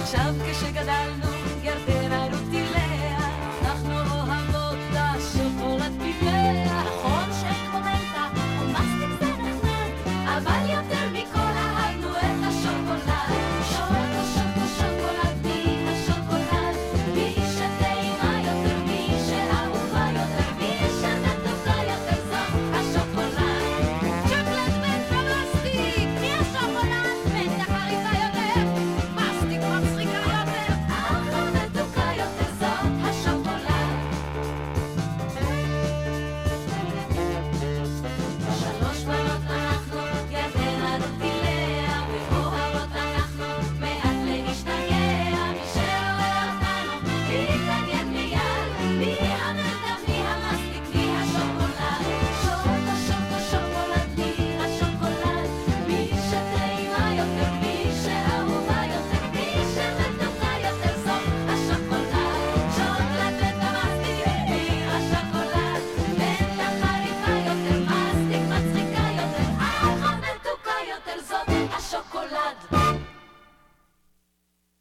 עכשיו כשגדלנו